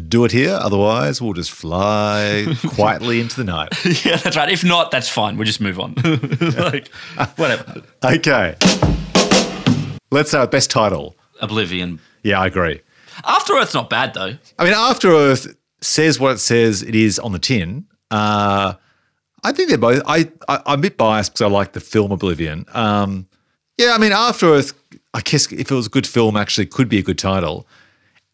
do it here. Otherwise, we'll just fly quietly into the night. Yeah, that's right. If not, that's fine. We'll just move on. Like, whatever. Okay. Let's start with best title. Oblivion. Yeah, I agree. After Earth's not bad, though. I mean, After Earth says what it says it is on the tin. Uh, I think they're both I, – I, I'm a bit biased because I like the film Oblivion. Um, yeah, I mean, After Earth, I guess if it was a good film, actually could be a good title.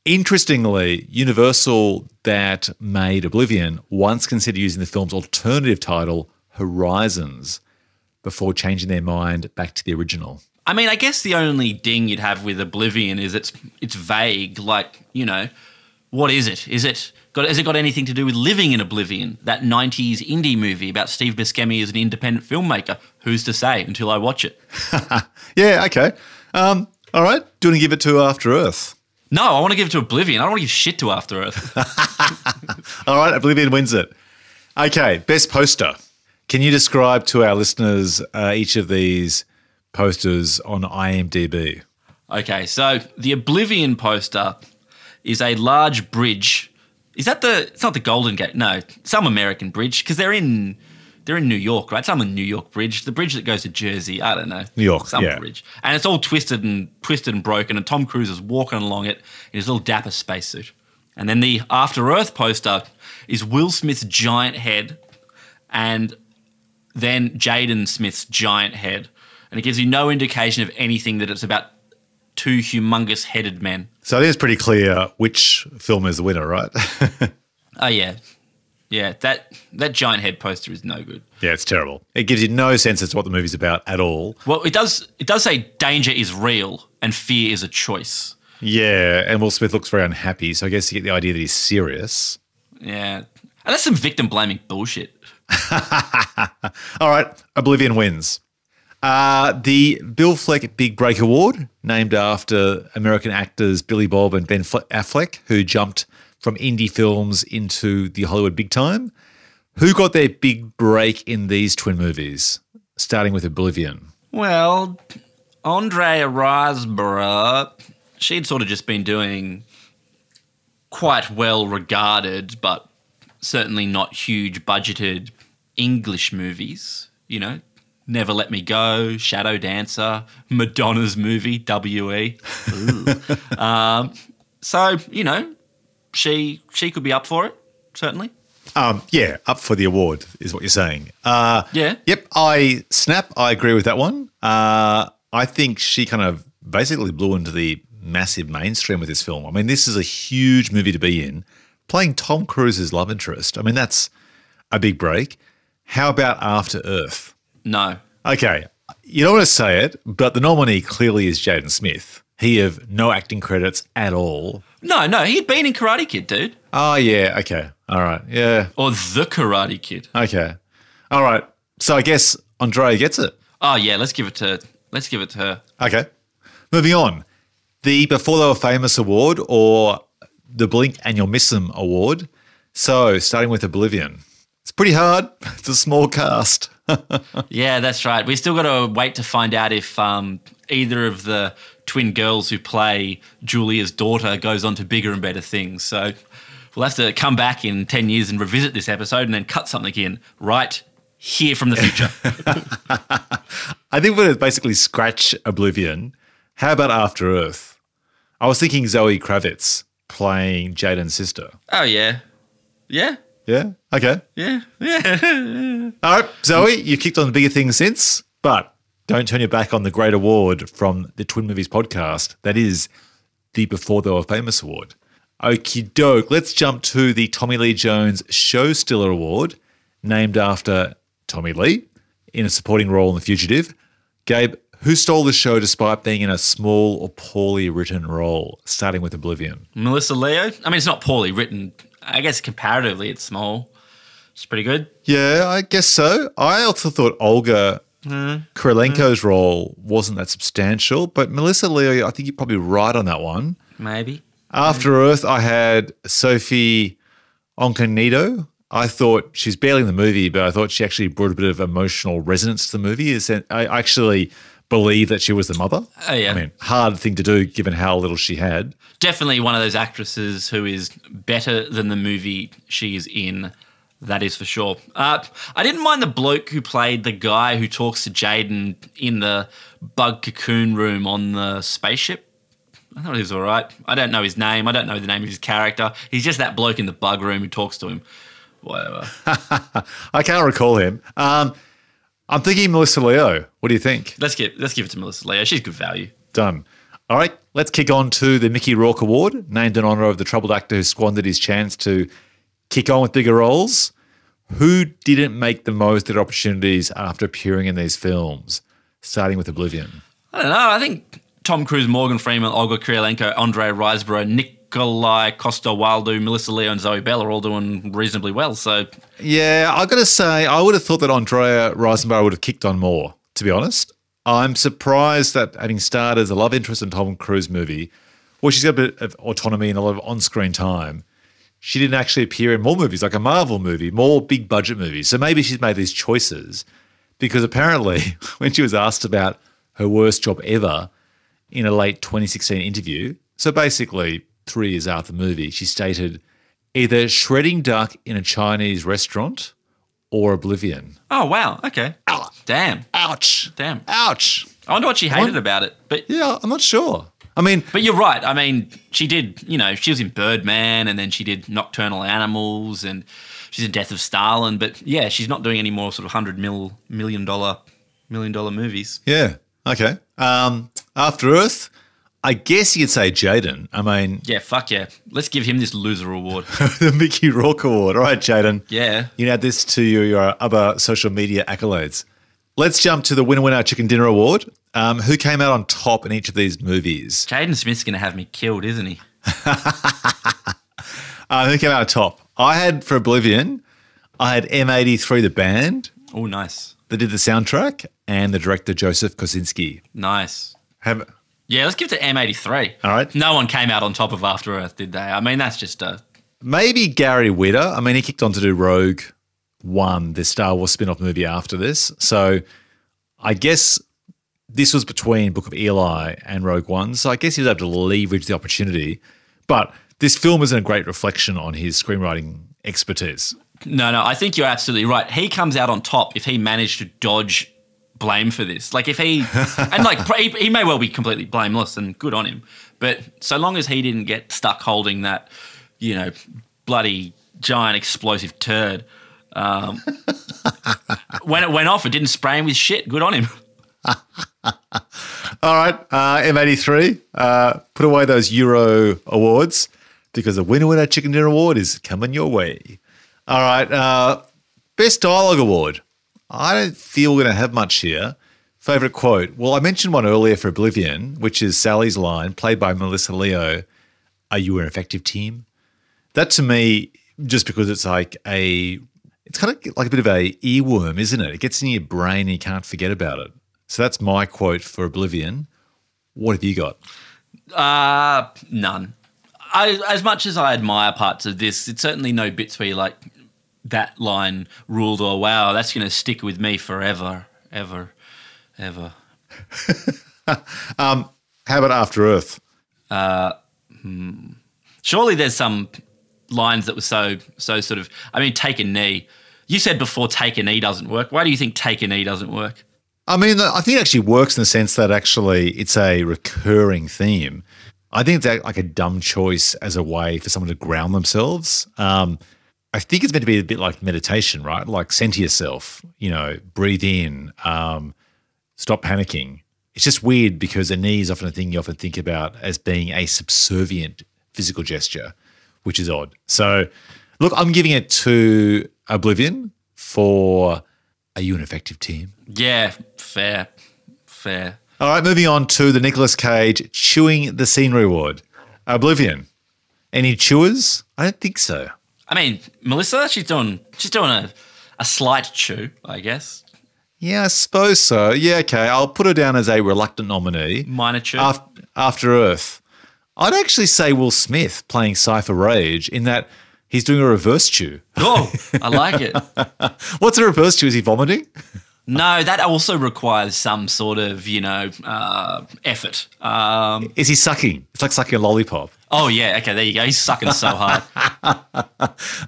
Interestingly, Universal that made Oblivion once considered using the film's alternative title, Horizons, before changing their mind back to the original. I mean, I guess the only ding you'd have with Oblivion is it's it's vague. Like, you know, what is it? Is it got has it got anything to do with living in Oblivion? That nineties indie movie about Steve Buscemi as an independent filmmaker. Who's to say until I watch it? Yeah, okay. Um, all right. Do you want to give it to After Earth? No, I want to give it to Oblivion. I don't want to give shit to After Earth. All right, Oblivion wins it. Okay, best poster. Can you describe to our listeners uh, each of these posters on IMDb? Okay, so the Oblivion poster is a large bridge. Is that the? It's not the Golden Gate. No, some American bridge, because they're in they're in New York, right? Some in New York bridge, the bridge that goes to Jersey. I don't know, New York, some yeah. bridge, and it's all twisted and twisted and broken. And Tom Cruise is walking along it in his little dapper spacesuit. And then the After Earth poster is Will Smith's giant head, and then Jaden Smith's giant head. And it gives you no indication of anything that it's about two humongous headed men. So I think it's pretty clear which film is the winner, right? Oh, yeah. Yeah, that that giant head poster is no good. Yeah, it's terrible. It gives you no sense as to what the movie's about at all. Well, it does It does say danger is real and fear is a choice. Yeah, and Will Smith looks very unhappy, so I guess you get the idea that he's serious. Yeah, and that's some victim-blaming bullshit. All right, Oblivion wins. Uh, the Bill Fleck Big Break Award, named after American actors Billy Bob and Ben Affleck, who jumped from indie films into the Hollywood big time. Who got their big break in these twin movies, starting with Oblivion? Well, Andrea Riseborough, she'd sort of just been doing quite well regarded but certainly not huge budgeted English movies, you know. Never Let Me Go, Shadow Dancer, Madonna's movie, W E um, so, you know, she she could be up for it, certainly. Um, yeah, up for the award is what you're saying. Uh, yeah. Yep, I snap, I agree with that one. Uh, I think she kind of basically blew into the massive mainstream with this film. I mean, this is a huge movie to be in, playing Tom Cruise's love interest. I mean, that's a big break. How about After Earth? No. Okay. You don't want to say it, but the nominee clearly is Jaden Smith. He of no acting credits at all. No, no. He'd been in Karate Kid, dude. Oh, yeah. Okay. All right. Yeah. Or The Karate Kid. Okay. All right. So I guess Andrea gets it. Oh, yeah. Let's give it to let's give it to her. Okay. Moving on. The Before They Were Famous Award, or the Blink and You'll Miss 'Em Award. So starting with Oblivion. It's pretty hard. It's a small cast. Yeah, that's right. We still got to wait to find out if um, either of the twin girls who play Julia's daughter goes on to bigger and better things. So we'll have to come back in ten years and revisit this episode and then cut something in right here from the future. I think we're going to basically scratch Oblivion. How about After Earth? I was thinking Zoe Kravitz playing Jaden's sister. Oh, yeah. Yeah. Yeah? Okay. Yeah. Yeah. All right, Zoe, you've kicked on the bigger things since, but don't turn your back on the great award from the Twin Movies podcast. That is the Before They Were Famous Award. Okie doke. Let's jump to the Tommy Lee Jones Show Stealer Award, named after Tommy Lee in a supporting role in The Fugitive. Gabe, who stole the show despite being in a small or poorly written role, starting with Oblivion? Melissa Leo. I mean, it's not poorly written. I guess comparatively it's small. It's pretty good. Yeah, I guess so. I also thought Olga mm. Kurylenko's mm. role wasn't that substantial, but Melissa Leo, I think you're probably right on that one. Maybe. After Maybe. Earth, I had Sophie Okonedo. I thought she's barely in the movie, but I thought she actually brought a bit of emotional resonance to the movie. I actually believe that she was the mother. Oh, yeah. I mean, hard thing to do given how little she had. Definitely one of those actresses who is better than the movie she is in. That is for sure. Uh, I didn't mind the bloke who played the guy who talks to Jaden in the bug cocoon room on the spaceship. I thought he was all right. I don't know his name. I don't know the name of his character. He's just that bloke in the bug room who talks to him. Whatever. I can't recall him. Um, I'm thinking Melissa Leo. What do you think? Let's give, let's give it to Melissa Leo. She's good value. Done. All right, let's kick on to the Mickey Rourke Award, named in honour of the troubled actor who squandered his chance to kick on with bigger roles. Who didn't make the most of their opportunities after appearing in these films, starting with Oblivion? I don't know. I think Tom Cruise, Morgan Freeman, Olga Kurylenko, Andrea Riseborough, Nikolaj Coster-Waldau, Melissa Leo and Zoe Bell are all doing reasonably well. So yeah, I've got to say I would have thought that Andrea Riseborough would have kicked on more, to be honest. I'm surprised that having starred as a love interest in Tom Cruise movie, well, she's got a bit of autonomy and a lot of on-screen time, she didn't actually appear in more movies, like a Marvel movie, more big-budget movies. So maybe she's made these choices because apparently when she was asked about her worst job ever in a late twenty sixteen interview, so basically three years after the movie, she stated either shredding duck in a Chinese restaurant or Oblivion. Oh, wow. Okay. Ow. Damn. Ouch. Damn. Ouch. I wonder what she hated I'm, about it. But yeah, I'm not sure. I mean, but you're right. I mean, she did, you know, she was in Birdman and then she did Nocturnal Animals and she's in Death of Stalin. But yeah, she's not doing any more sort of hundred mil, million dollar, million dollar movies. Yeah. Okay. Um, After Earth, I guess you could say Jaden. I mean, yeah, fuck yeah. Let's give him this loser award. The Mickey Rourke Award. All right, Jaden. Yeah. You can add this to your, your other social media accolades. Let's jump to the Winner Winner Chicken Dinner Award. Um, who came out on top in each of these movies? Jaden Smith's going to have me killed, isn't he? um, who came out on top? I had for Oblivion, I had M eighty-three, the band. Oh, nice. They did the soundtrack and the director, Joseph Kosinski. Nice. Have Yeah, let's give it to M eighty-three. All right. No one came out on top of After Earth, did they? I mean, that's just a... Maybe Gary Whitta. I mean, he kicked on to do Rogue One, the Star Wars spin-off movie after this. So I guess this was between Book of Eli and Rogue One, so I guess he was able to leverage the opportunity. But this film isn't a great reflection on his screenwriting expertise. No, no, I think you're absolutely right. He comes out on top if he managed to dodge blame for this. Like if he – and like he may well be completely blameless and good on him, but so long as he didn't get stuck holding that, you know, bloody giant explosive turd – Um, when it went off, it didn't spray him with shit. Good on him. All right, uh, M eighty-three, uh, put away those Euro awards because the Winner Winner Chicken Dinner Award is coming your way. All right, uh, Best Dialogue Award. I don't feel we're going to have much here. Favourite quote. Well, I mentioned one earlier for Oblivion, which is Sally's line, played by Melissa Leo, "Are you an effective team?" That to me, just because it's like a... It's kind of like a bit of a earworm, isn't it? It gets in your brain and you can't forget about it. So that's my quote for Oblivion. What have you got? Uh, none. I, as much as I admire parts of this, it's certainly no bits where you're like, that line ruled or wow, that's going to stick with me forever, ever, ever. um, how about After Earth? Uh, hmm. Surely there's some... lines that were so so sort of, I mean, take a knee. You said before take a knee doesn't work. Why do you think take a knee doesn't work? I mean, I think it actually works in the sense that actually it's a recurring theme. I think it's like a dumb choice as a way for someone to ground themselves. Um, I think it's meant to be a bit like meditation, right? Like center yourself, you know, breathe in, um, stop panicking. It's just weird because a knee is often a thing you often think about as being a subservient physical gesture, which is odd. So, look, I'm giving it to Oblivion for a ineffective team. Yeah, fair, fair. All right, moving on to the Nicolas Cage chewing the scenery award. Oblivion. Any chewers? I don't think so. I mean, Melissa, she's doing she's doing a, a slight chew, I guess. Yeah, I suppose so. Yeah, okay. I'll put her down as a reluctant nominee. Minor chew. After, after Earth. I'd actually say Will Smith playing Cypher Rage in that he's doing a reverse chew. Oh, I like it. What's a reverse chew? Is he vomiting? No, that also requires some sort of, you know, uh, effort. Um, Is he sucking? It's like sucking a lollipop. Oh, yeah. Okay, there you go. He's sucking so hard.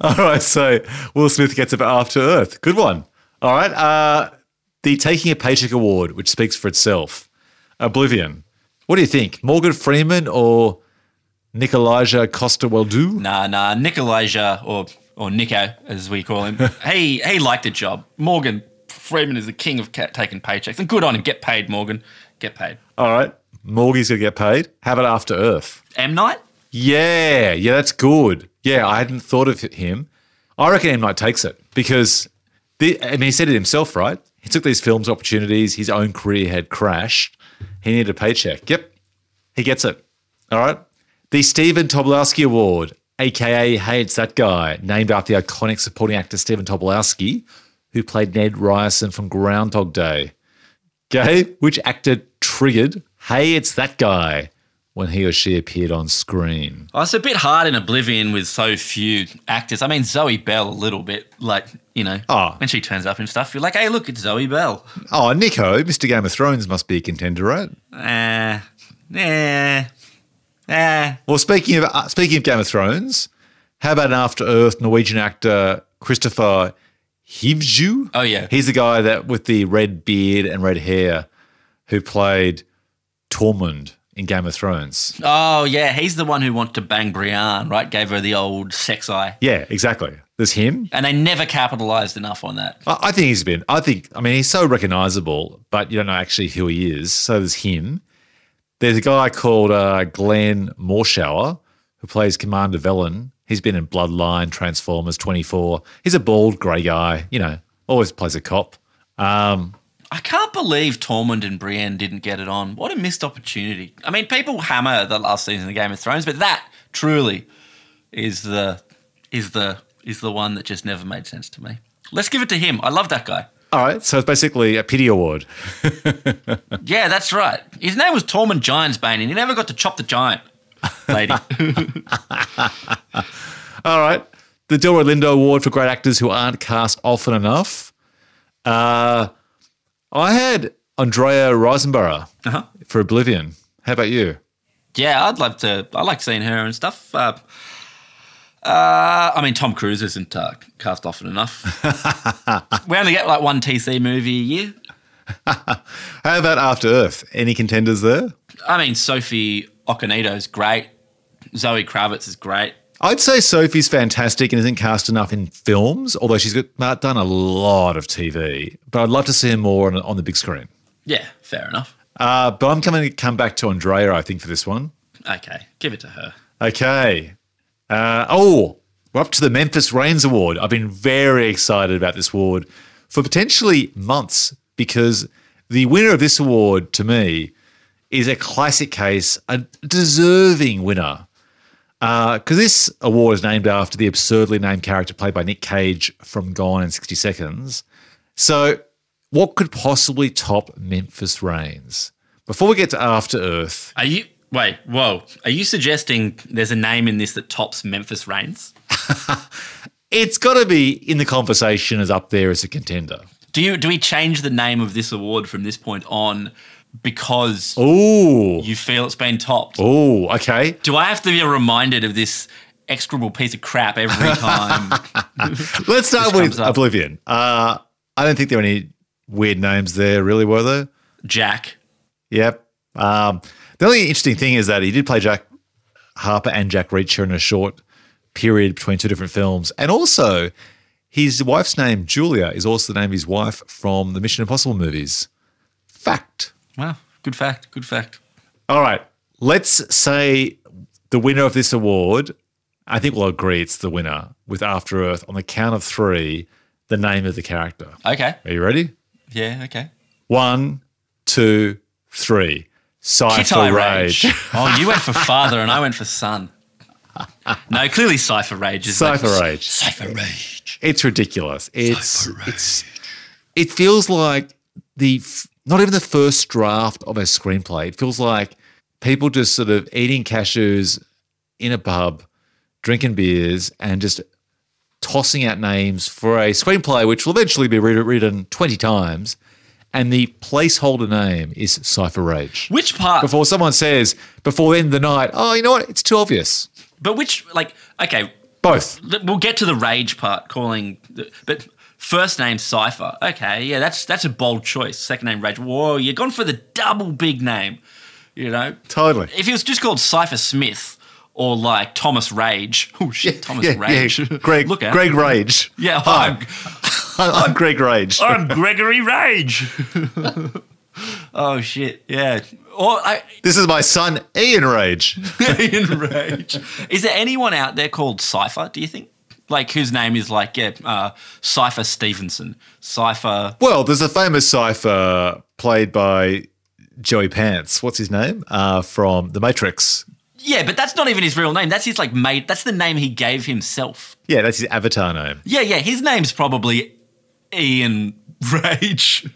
All right, so Will Smith gets up After Earth. Good one. All right. Uh, the Taking a Paycheck Award, which speaks for itself. Oblivion. What do you think? Morgan Freeman or Nikolaj Coster-Waldau? Nah, nah. Nikolaj or or Nico, as we call him. he, he liked the job. Morgan Freeman is the king of ca- taking paychecks. And good on him. Get paid, Morgan. Get paid. All right. Morgy's going to get paid. How about After Earth? M. Night? Yeah. Yeah, that's good. Yeah, I hadn't thought of him. I reckon M. Night takes it because, the, I mean, he said it himself, right? He took these films opportunities. His own career had crashed. He needed a paycheck. Yep. He gets it. All right. The Stephen Tobolowsky Award, a k a. Hey, It's That Guy, named after the iconic supporting actor Stephen Tobolowsky, who played Ned Ryerson from Groundhog Day. Gabe, which actor triggered Hey, It's That Guy when he or she appeared on screen? Oh, it's a bit hard in Oblivion with so few actors. I mean, Zoe Bell a little bit, like, you know, oh. when she turns up and stuff, you're like, hey, look, it's Zoe Bell. Oh, Nico, Mister Game of Thrones must be a contender, right? Eh, uh, eh, eh. Well, speaking of, uh, speaking of Game of Thrones, how about an After Earth Norwegian actor, Christopher Hivju? Oh, yeah. He's the guy that with the red beard and red hair who played Tormund in Game of Thrones. Oh, yeah. He's the one who wanted to bang Brienne, right? Gave her the old sex eye. Yeah, exactly. There's him. And they never capitalised enough on that. I, I think he's been – I think – I mean, he's so recognisable, but you don't know actually who he is. So there's him. There's a guy called uh, Glenn Morshower who plays Commander Velen. He's been in Bloodline, Transformers, twenty-four. He's a bald grey guy, you know, always plays a cop. Um, I can't believe Tormund and Brienne didn't get it on. What a missed opportunity. I mean, people hammer the last season of Game of Thrones, but that truly is the is the is the one that just never made sense to me. Let's give it to him. I love that guy. All right, so it's basically a pity award. Yeah, that's right. His name was Tormund Giantsbane, and he never got to chop the giant. Lady. All right. The Delroy Lindo Award for great actors who aren't cast often enough. Uh, I had Andrea Riseborough uh-huh. for Oblivion. How about you? Yeah, I'd love to. I like seeing her and stuff. Uh, uh, I mean, Tom Cruise isn't uh, cast often enough. We only get like one T C movie a year. How about After Earth? Any contenders there? I mean, Sophie Okonedo is great. Zoe Kravitz is great. I'd say Sophie's fantastic and isn't cast enough in films, although she's got, done a lot of T V. But I'd love to see her more on, on the big screen. Yeah, fair enough. Uh, but I'm coming to come back to Andrea, I think, for this one. Okay, give it to her. Okay. Uh, oh, we're up to the Memphis Reigns Award. I've been very excited about this award for potentially months because the winner of this award, to me, is a classic case, a deserving winner, because uh, this award is named after the absurdly named character played by Nick Cage from Gone in sixty seconds. So what could possibly top Memphis Reigns? Before we get to After Earth. Are you – wait, whoa. Are you suggesting there's a name in this that tops Memphis Reigns? It's got to be in the conversation as up there as a contender. Do you do we change the name of this award from this point on – because Ooh. you feel it's been topped. Oh, okay. Do I have to be reminded of this execrable piece of crap every time? Let's start with Oblivion. Uh, I don't think there were any weird names there, really, were there? Jack. Yep. Um, the only interesting thing is that he did play Jack Harper and Jack Reacher in a short period between two different films. And also his wife's name, Julia, is also the name of his wife from the Mission Impossible movies. Fact. Wow, good fact, good fact. All right, let's say the winner of this award, I think we'll agree it's the winner, with After Earth on the count of three, the name of the character. Okay. Are you ready? Yeah, okay. One, two, three. Sci for Rage. rage. Oh, you went for father and I went for son. No, clearly Cypher Rage is Cypher like, Rage. Cypher Rage. It's ridiculous. It's, Cypher Rage. It's, it feels like the not even the first draft of a screenplay. It feels like people just sort of eating cashews in a pub, drinking beers, and just tossing out names for a screenplay which will eventually be re- written twenty times. And the placeholder name is Cypher Rage. Which part? Before someone says, before the end of the night, oh, you know what? It's too obvious. But which, like, okay. Both. We'll get to the rage part, calling, but first name Cypher. Okay, yeah, that's that's a bold choice. Second name Rage. Whoa, you're gone for the double big name, you know? Totally. If he was just called Cypher Smith or, like, Thomas Rage. Oh, shit, yeah, Thomas yeah, Rage. Yeah. Greg, Look out. Greg Rage. Yeah, hi. I'm, I'm Greg Rage. I'm Gregory Rage. Oh, shit, yeah. Or I, this is my son, Ian Rage. Ian Rage. Is there anyone out there called Cypher, do you think? Like whose name is like, yeah, uh, Cypher Stevenson, Cypher. Well, there's a famous Cypher played by Joey Pants. What's his name? Uh, from The Matrix. Yeah, but that's not even his real name. That's his like mate. That's the name he gave himself. Yeah, that's his avatar name. Yeah, yeah. His name's probably Ian Rage.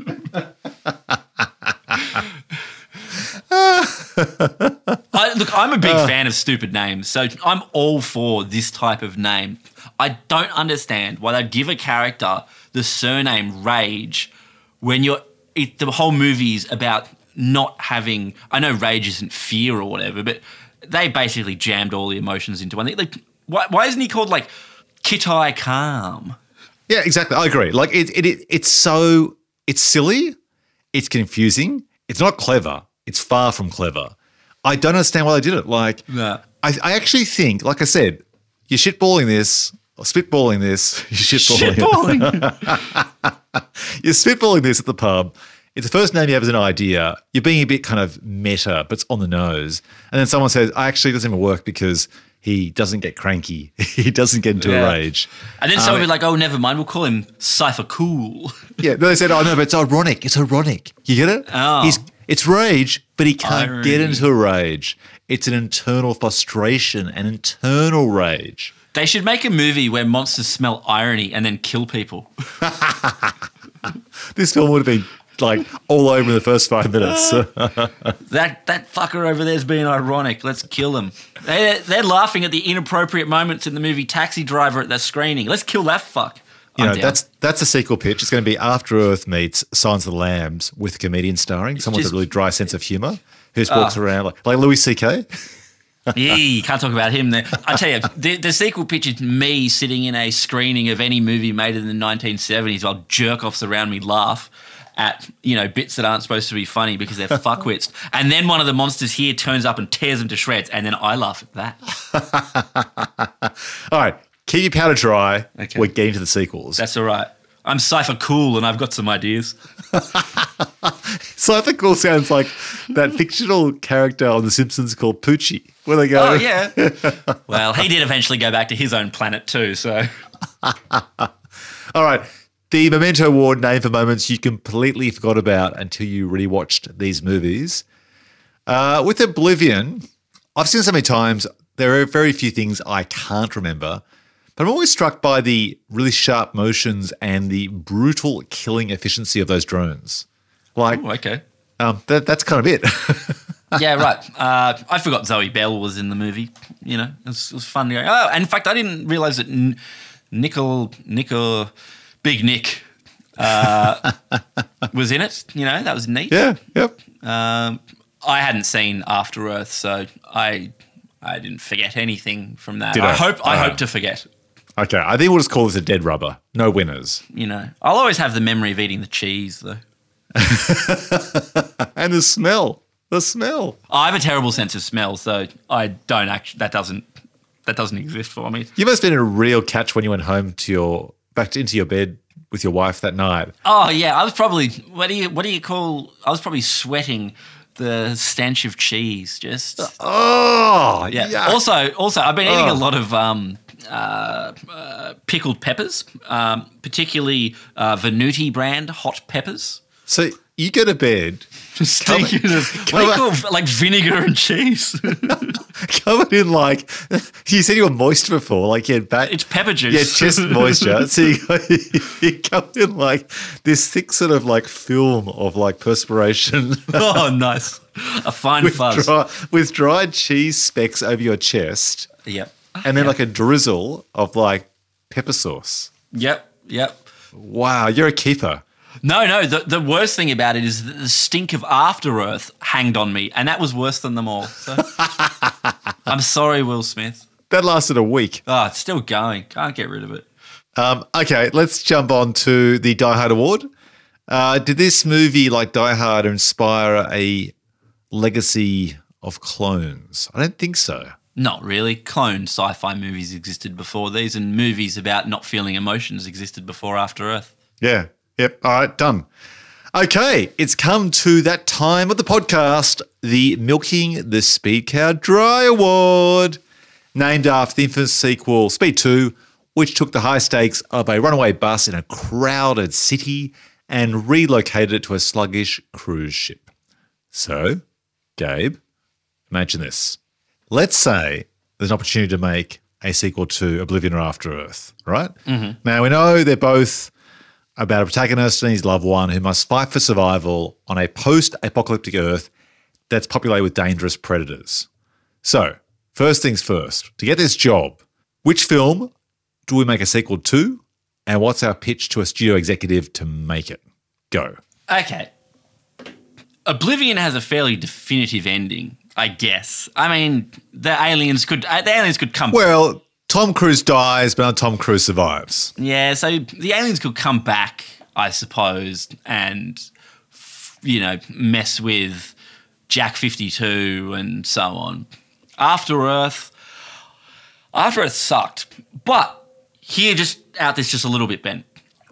I, look, I'm a big uh, fan of stupid names, so I'm all for this type of name. I don't understand why they'd give a character the surname Rage when you're it, the whole movie is about not having. I know rage isn't fear or whatever, but they basically jammed all the emotions into one thing. Like, why, why isn't he called like Kitai Calm? Yeah, exactly. I agree. Like it, it, it, it's so it's silly, it's confusing, it's not clever. It's far from clever. I don't understand why they did it. Like, nah. I, I actually think, like I said, you're shitballing this, or spitballing this. You're shitballing. Shitballing. You're spitballing this at the pub. It's the first name you have as an idea. You're being a bit kind of meta, but it's on the nose. And then someone says, I actually, it doesn't even work because he doesn't get cranky. He doesn't get into yeah. a rage. And then um, someone would be like, oh, never mind, we'll call him Cypher Cool. Yeah, they said, oh, no, but it's ironic. It's ironic. You get it? Oh. He's It's rage, but he can't Irony. get into rage. It's an internal frustration, an internal rage. They should make a movie where monsters smell irony and then kill people. This film would have been like all over in the first five minutes. that that fucker over there's being ironic. Let's kill him. They, they're laughing at the inappropriate moments in the movie Taxi Driver at the screening. Let's kill that fuck. You know, that's that's a sequel pitch. It's going to be After Earth meets Silence of the Lambs with a comedian starring someone Just, with a really dry sense of humour who just walks uh, around like, like Louis C K Yeah, you can't talk about him there. I tell you, the, the sequel pitch is me sitting in a screening of any movie made in the nineteen seventies while jerk-offs around me laugh at, you know, bits that aren't supposed to be funny because they're fuckwits. And then one of the monsters here turns up and tears them to shreds, and then I laugh at that. All right. Keep your powder dry. Okay. We're getting to the sequels. That's all right. I'm Cypher Cool and I've got some ideas. Cypher Cool sounds like that fictional character on The Simpsons called Poochie. Where they go? Oh, yeah. Well, he did eventually go back to his own planet too, so. All right. The Memento Award name for moments you completely forgot about until you rewatched these movies. Uh, with Oblivion, I've seen so many times, there are very few things I can't remember. But I'm always struck by the really sharp motions and the brutal killing efficiency of those drones. Like, Ooh, okay, um, that, that's kind of it. Yeah, right. Uh, I forgot Zoe Bell was in the movie. You know, it was, it was fun to go. Oh, and in fact, I didn't realize that N- Nickel, Nickel, Big Nick uh, was in it. You know, that was neat. Yeah, yep. Um, I hadn't seen After Earth, so I I didn't forget anything from that. Did I, I hope I uh-huh. hope to forget. Okay, I think we'll just call this a dead rubber. No winners. You know, I'll always have the memory of eating the cheese, though. And the smell, the smell. I have a terrible sense of smell, so I don't actually. That doesn't. That doesn't exist for me. You must have been a real catch when you went home to your back to, into your bed with your wife that night. Oh yeah, I was probably. What do you What do you call? I was probably sweating the stench of cheese. Just oh yeah. Yuck. Also, also, I've been eating oh. a lot of um. uh, uh, pickled peppers, um, particularly uh, Venuti brand hot peppers. So you go to bed. Just take it as like, like vinegar and cheese. Covered in like, you said you were moist before. Like you had back. It's pepper juice. Yeah, chest moisture. So you go, you covered in like this thick sort of like film of like perspiration. Oh, nice. A fine with fuzz. Dry, with dried cheese specks over your chest. Yep. And then yep. like a drizzle of like pepper sauce. Yep, yep. Wow, you're a keeper. No, no, the, the worst thing about it is that the stink of After Earth hanged on me, and that was worse than them all. So. I'm sorry, Will Smith. That lasted a week. Oh, it's still going. Can't get rid of it. Um, okay, let's jump on to the Die Hard Award. Uh, did this movie, like Die Hard, inspire a legacy of clones? I don't think so. Not really. Clone sci-fi movies existed before these, and movies about not feeling emotions existed before After Earth. Yeah. Yep. All right, done. Okay, it's come to that time of the podcast, the Milking the Speed Cow Dry Award, named after the infamous sequel Speed two, which took the high stakes of a runaway bus in a crowded city and relocated it to a sluggish cruise ship. So, Gabe, imagine this. Let's say there's an opportunity to make a sequel to Oblivion or After Earth, right? Mm-hmm. Now, we know they're both about a protagonist and his loved one who must fight for survival on a post-apocalyptic Earth that's populated with dangerous predators. So, first things first, to get this job, which film do we make a sequel to and what's our pitch to a studio executive to make it? Go. Okay. Oblivion has a fairly definitive ending, I guess. I mean, the aliens could the aliens could come Well, Tom Cruise dies, but now Tom Cruise survives. Yeah, so the aliens could come back, I suppose, and, you know, mess with Jack fifty-two and so on. After Earth, After Earth sucked. But here, just out this just a little bit, Ben.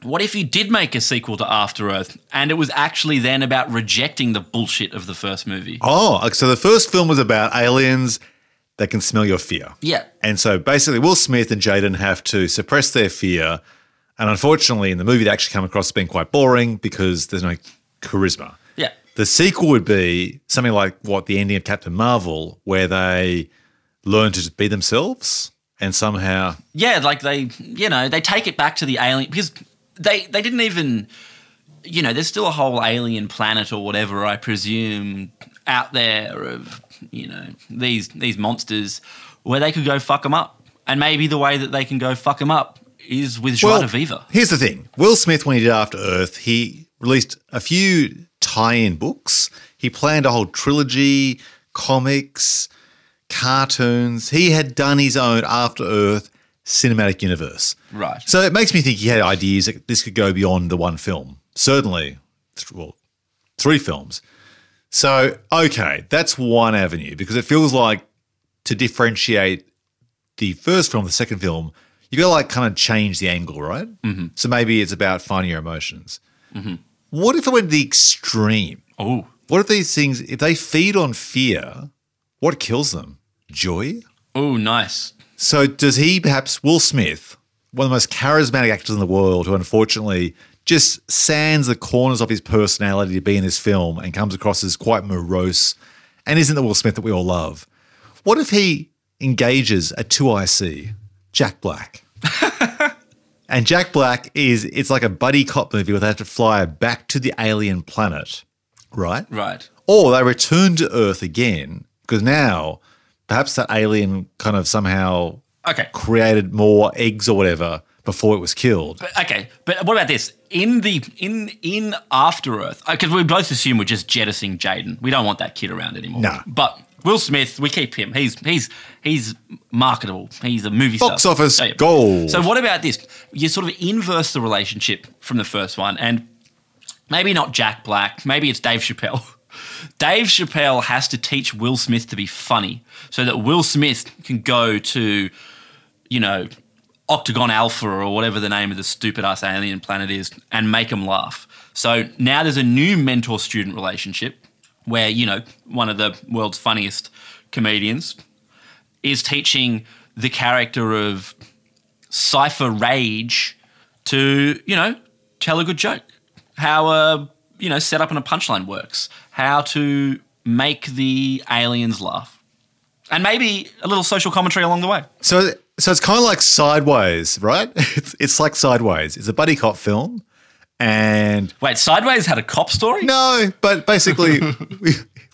What if you did make a sequel to After Earth and it was actually then about rejecting the bullshit of the first movie? Oh, so the first film was about aliens they can smell your fear. Yeah. And so basically Will Smith and Jaden have to suppress their fear, and unfortunately in the movie they actually come across as being quite boring because there's no charisma. Yeah. The sequel would be something like what the ending of Captain Marvel, where they learn to just be themselves and somehow... Yeah, like they, you know, they take it back to the alien because they, they didn't even, you know, there's still a whole alien planet or whatever, I presume, out there of... you know, these these monsters where they could go fuck them up. And maybe the way that they can go fuck them up is with joie well, de vivre. Here's the thing. Will Smith, when he did After Earth, he released a few tie-in books. He planned a whole trilogy, comics, cartoons. He had done his own After Earth cinematic universe. Right. So it makes me think he had ideas that this could go beyond the one film. Certainly, well, three films. So, okay, that's one avenue because it feels like to differentiate the first film, the second film, you've got to like kind of change the angle, right? Mm-hmm. So maybe it's about finding your emotions. Mm-hmm. What if it went to the extreme? Oh. What if these things, if they feed on fear, what kills them? Joy? Oh, nice. So does he perhaps, Will Smith, one of the most charismatic actors in the world who unfortunately – just sands the corners of his personality to be in this film and comes across as quite morose and isn't the Will Smith that we all love. What if he engages a two I C, Jack Black? And Jack Black is, it's like a buddy cop movie where they have to fly back to the alien planet, right? Right. Or they return to Earth again because now perhaps that alien kind of somehow okay. created more eggs or whatever before it was killed. But, okay, but what about this? In the in in After Earth, because we both assume we're just jettisoning Jaden. We don't want that kid around anymore. No. But Will Smith, we keep him. He's he's he's marketable. He's a movie star. Box office gold. So what about this? You sort of inverse the relationship from the first one, and maybe not Jack Black. Maybe it's Dave Chappelle. Dave Chappelle has to teach Will Smith to be funny so that Will Smith can go to, you know, Octagon Alpha or whatever the name of the stupid-ass alien planet is and make them laugh. So now there's a new mentor-student relationship where, you know, one of the world's funniest comedians is teaching the character of cipher rage to, you know, tell a good joke, how a, you know, setup and a punchline works, how to make the aliens laugh, and maybe a little social commentary along the way. So so it's kind of like Sideways, right? It's, it's like Sideways. It's a buddy cop film. And wait, Sideways had a cop story? No, but basically,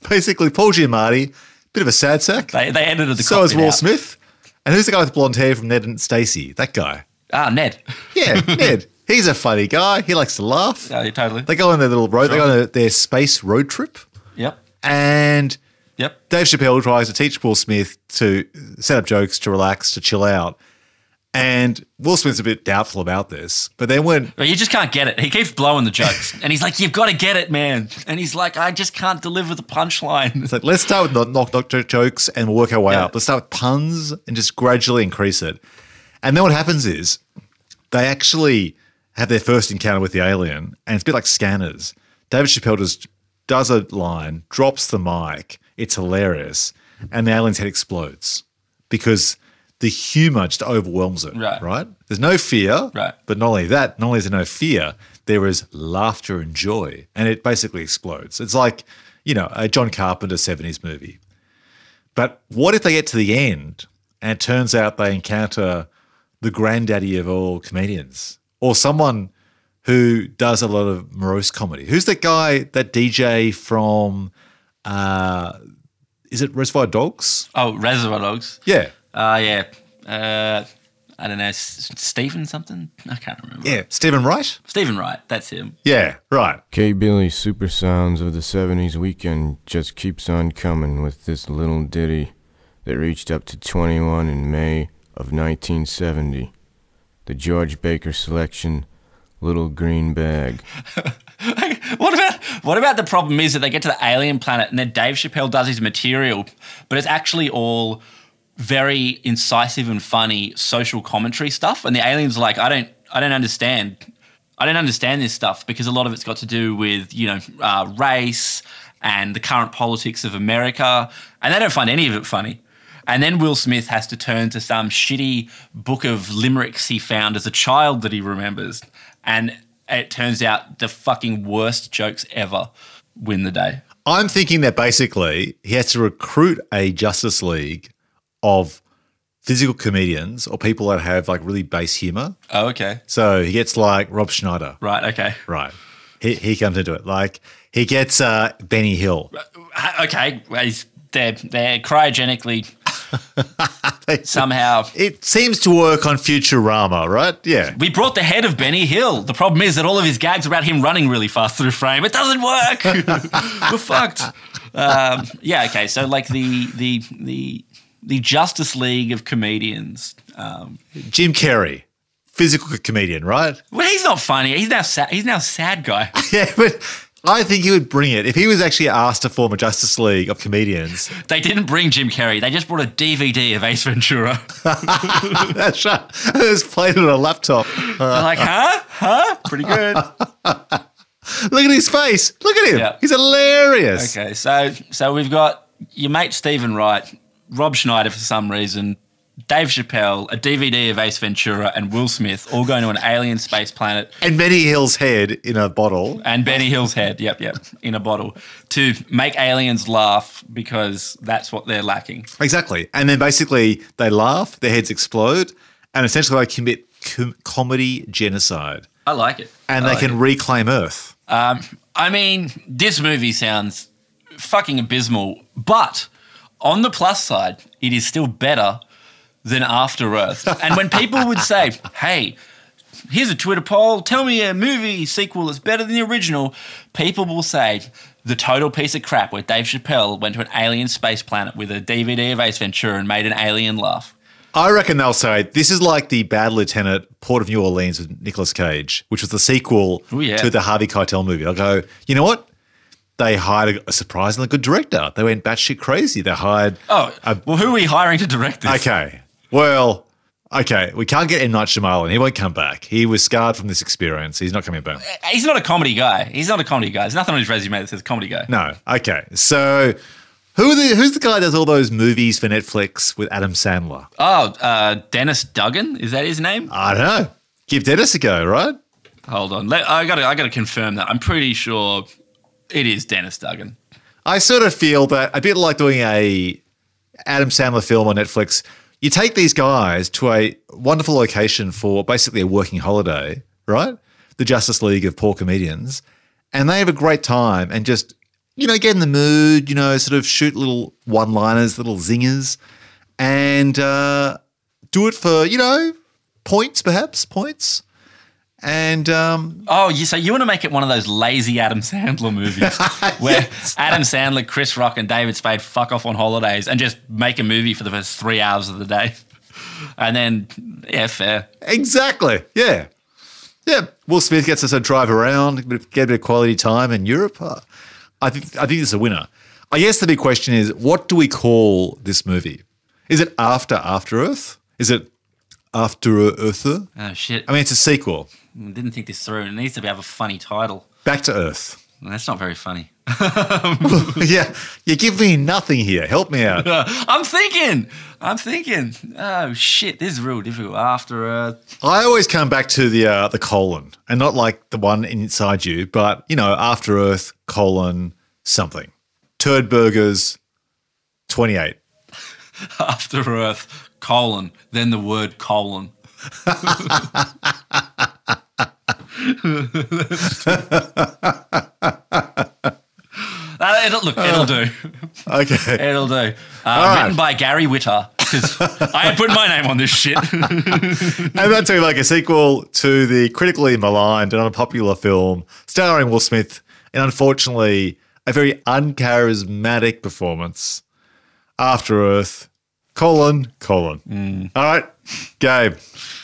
basically Paul Giamatti, bit of a sad sack. They, they ended at the so cop. So is Will out. Smith. And who's the guy with blonde hair from Ned and Stacy? That guy. Ah, Ned. Yeah, Ned. He's a funny guy. He likes to laugh. Yeah, totally. They go on their little road. Sure. They go on their, their space road trip. Yep. And yep. Dave Chappelle tries to teach Will Smith to set up jokes, to relax, to chill out. And Will Smith's a bit doubtful about this, but then when – you just can't get it. He keeps blowing the jokes and he's like, you've got to get it, man. And he's like, I just can't deliver the punchline. It's like, let's start with knock-knock jokes and we'll work our way yeah. up. Let's start with puns and just gradually increase it. And then what happens is they actually have their first encounter with the alien, and it's a bit like Scanners. David Chappelle just does a line, drops the mic, it's hilarious, and the alien's head explodes because – the humour just overwhelms it, right. right? There's no fear, right. but not only that, not only is there no fear, there is laughter and joy, and it basically explodes. It's like, you know, a John Carpenter seventies movie. But what if they get to the end and it turns out they encounter the granddaddy of all comedians, or someone who does a lot of morose comedy? Who's that guy, that D J from, uh, is it Reservoir Dogs? Oh, Reservoir Dogs. Yeah. Uh, yeah, uh, I don't know, S- Stephen something? I can't remember. Yeah, Stephen Wright? Stephen Wright, that's him. Yeah, right. K. Billy's super sounds of the seventies weekend just keeps on coming with this little ditty that reached up to twenty-one in May of nineteen seventy. The George Baker selection, Little Green Bag. What about what about the problem is that they get to the alien planet and then Dave Chappelle does his material, but it's actually all very incisive and funny social commentary stuff, and the aliens are like, I don't, I don't understand, I don't understand this stuff, because a lot of it's got to do with, you know, uh, race and the current politics of America, and they don't find any of it funny. And then Will Smith has to turn to some shitty book of limericks he found as a child that he remembers, and it turns out the fucking worst jokes ever win the day. I'm thinking that basically he has to recruit a Justice League of physical comedians or people that have, like, really base humour. Oh, okay. So he gets, like, Rob Schneider. Right, okay. Right. He he comes into it. Like, he gets uh, Benny Hill. Okay. He's, they're, they're cryogenically somehow. It seems to work on Futurama, right? Yeah. We brought the head of Benny Hill. The problem is that all of his gags are about him running really fast through frame. It doesn't work. We're fucked. Um, yeah, okay. So, like, the the the... The Justice League of comedians. Um, Jim Carrey, physical comedian, right? Well, he's not funny. He's now sad, he's now sad guy. Yeah, but I think he would bring it. If he was actually asked to form a Justice League of comedians. They didn't bring Jim Carrey. They just brought a D V D of Ace Ventura. That's right. They just played it on a laptop. They're like, huh? Huh? Pretty good. Look at his face. Look at him. Yeah. He's hilarious. Okay, so so we've got your mate Stephen Wright, Rob Schneider for some reason, Dave Chappelle, a D V D of Ace Ventura, and Will Smith all going to an alien space planet. And Benny Hill's head in a bottle. And Benny Hill's head, yep, yep, in a bottle, to make aliens laugh because that's what they're lacking. Exactly. And then basically they laugh, their heads explode, and essentially they commit com- comedy genocide. I like it. And I they like can it. reclaim Earth. Um, I mean, this movie sounds fucking abysmal, but on the plus side, it is still better than After Earth. And when people would say, hey, here's a Twitter poll, tell me a movie sequel that's better than the original, people will say the total piece of crap where Dave Chappelle went to an alien space planet with a D V D of Ace Ventura and made an alien laugh. I reckon they'll say this is like the Bad Lieutenant, Port of New Orleans with Nicolas Cage, which was the sequel Ooh, yeah. to the Harvey Keitel movie. I'll go, you know what? They hired a surprisingly good director. They went batshit crazy. They hired... Oh, a, well, who are we hiring to direct this? Okay. Well, okay, we can't get M. Night Shyamalan. He won't come back. He was scarred from this experience. He's not coming back. He's not a comedy guy. He's not a comedy guy. There's nothing on his resume that says comedy guy. No. Okay. So Who the who's the guy that does all those movies for Netflix with Adam Sandler? Oh, uh, Dennis Duggan, is that his name? I don't know. Give Dennis a go, right? Hold on, Let, I got I got to confirm that. I'm pretty sure it is Dennis Duggan. I sort of feel that a bit like doing a Adam Sandler film on Netflix. You take these guys to a wonderful location for basically a working holiday, right? The Justice League of poor comedians, and they have a great time and just, you know, get in the mood, you know, sort of shoot little one-liners, little zingers, and uh, do it for, you know, points perhaps, points. And um, oh, you so you want to make it one of those lazy Adam Sandler movies where yes. Adam Sandler, Chris Rock, and David Spade fuck off on holidays and just make a movie for the first three hours of the day, and then yeah, fair, exactly, yeah, yeah. Will Smith gets us a drive around, get a bit of quality time in Europe. Uh, I think I think it's a winner. I guess the big question is, what do we call this movie? Is it After After Earth? Is it After Earth? Oh shit! I mean, it's a sequel. I didn't think this through. It needs to have a funny title. Back to Earth. That's not very funny. yeah, you give me nothing here. Help me out. I'm thinking. I'm thinking. Oh, shit, this is real difficult. After Earth. I always come back to the uh, the colon, and not like the one inside you, but, you know, After Earth, colon, something. Turd Burgers, twenty-eight. After Earth, colon, then the word colon. uh, it'll, look, it'll do. Okay. It'll do. Uh, right. Written by Gary Whitta, because I ain't putting my name on this shit. And that's like a sequel to the critically maligned and unpopular film starring Will Smith and, unfortunately, a very uncharismatic performance, After Earth, colon, colon. Mm. All right, Gabe,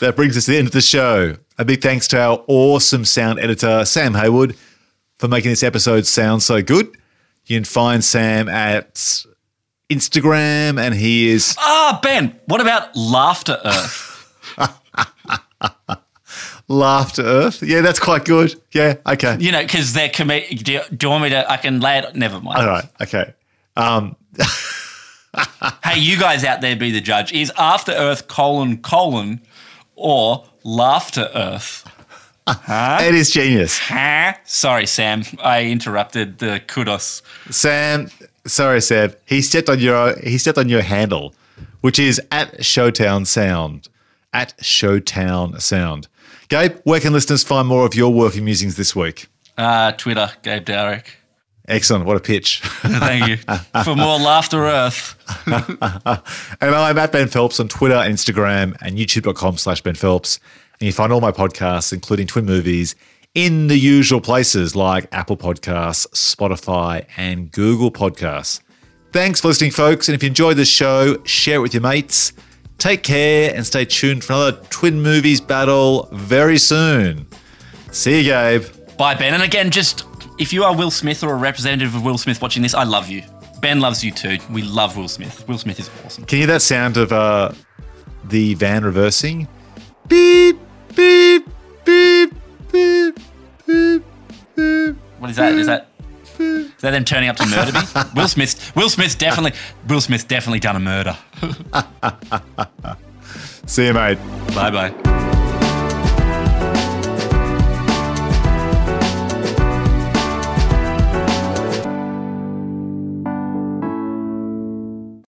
that brings us to the end of the show. A big thanks to our awesome sound editor, Sam Haywood, for making this episode sound so good. You can find Sam at Instagram, and he is... Ah, oh, Ben, what about Laughter Earth? Laughter Earth? Yeah, that's quite good. Yeah, okay. You know, because they're... Com- do, you, do you want me to... I can lay it... Never mind. All right, okay. Um... Hey, you guys out there be the judge. Is After Earth colon colon or... Laughter Earth. Huh? It is genius. Huh? Sorry, Sam. I interrupted the kudos. Sam, sorry, Sam. He stepped on your he stepped on your handle, which is at Showtown Sound. At Showtown Sound. Gabe, where can listeners find more of your work and musings this week? Uh, Twitter, Gabe Dowrick. Excellent. What a pitch. Thank you. For more Laughter Earth. And I'm at Ben Phelps on Twitter, Instagram, and youtube.com slash Ben Phelps. And you find all my podcasts, including Twin Movies, in the usual places like Apple Podcasts, Spotify, and Google Podcasts. Thanks for listening, folks. And if you enjoyed this show, share it with your mates. Take care and stay tuned for another Twin Movies battle very soon. See you, Gabe. Bye, Ben. And again, just... if you are Will Smith or a representative of Will Smith watching this, I love you. Ben loves you too. We love Will Smith. Will Smith is awesome. Can you hear that sound of uh, the van reversing? Beep, beep, beep, beep, beep, beep. What is that? Is that is that them turning up to murder me? Will Smith. Will Smith's definitely. Will Smith's definitely done a murder. See you, mate. Bye, bye.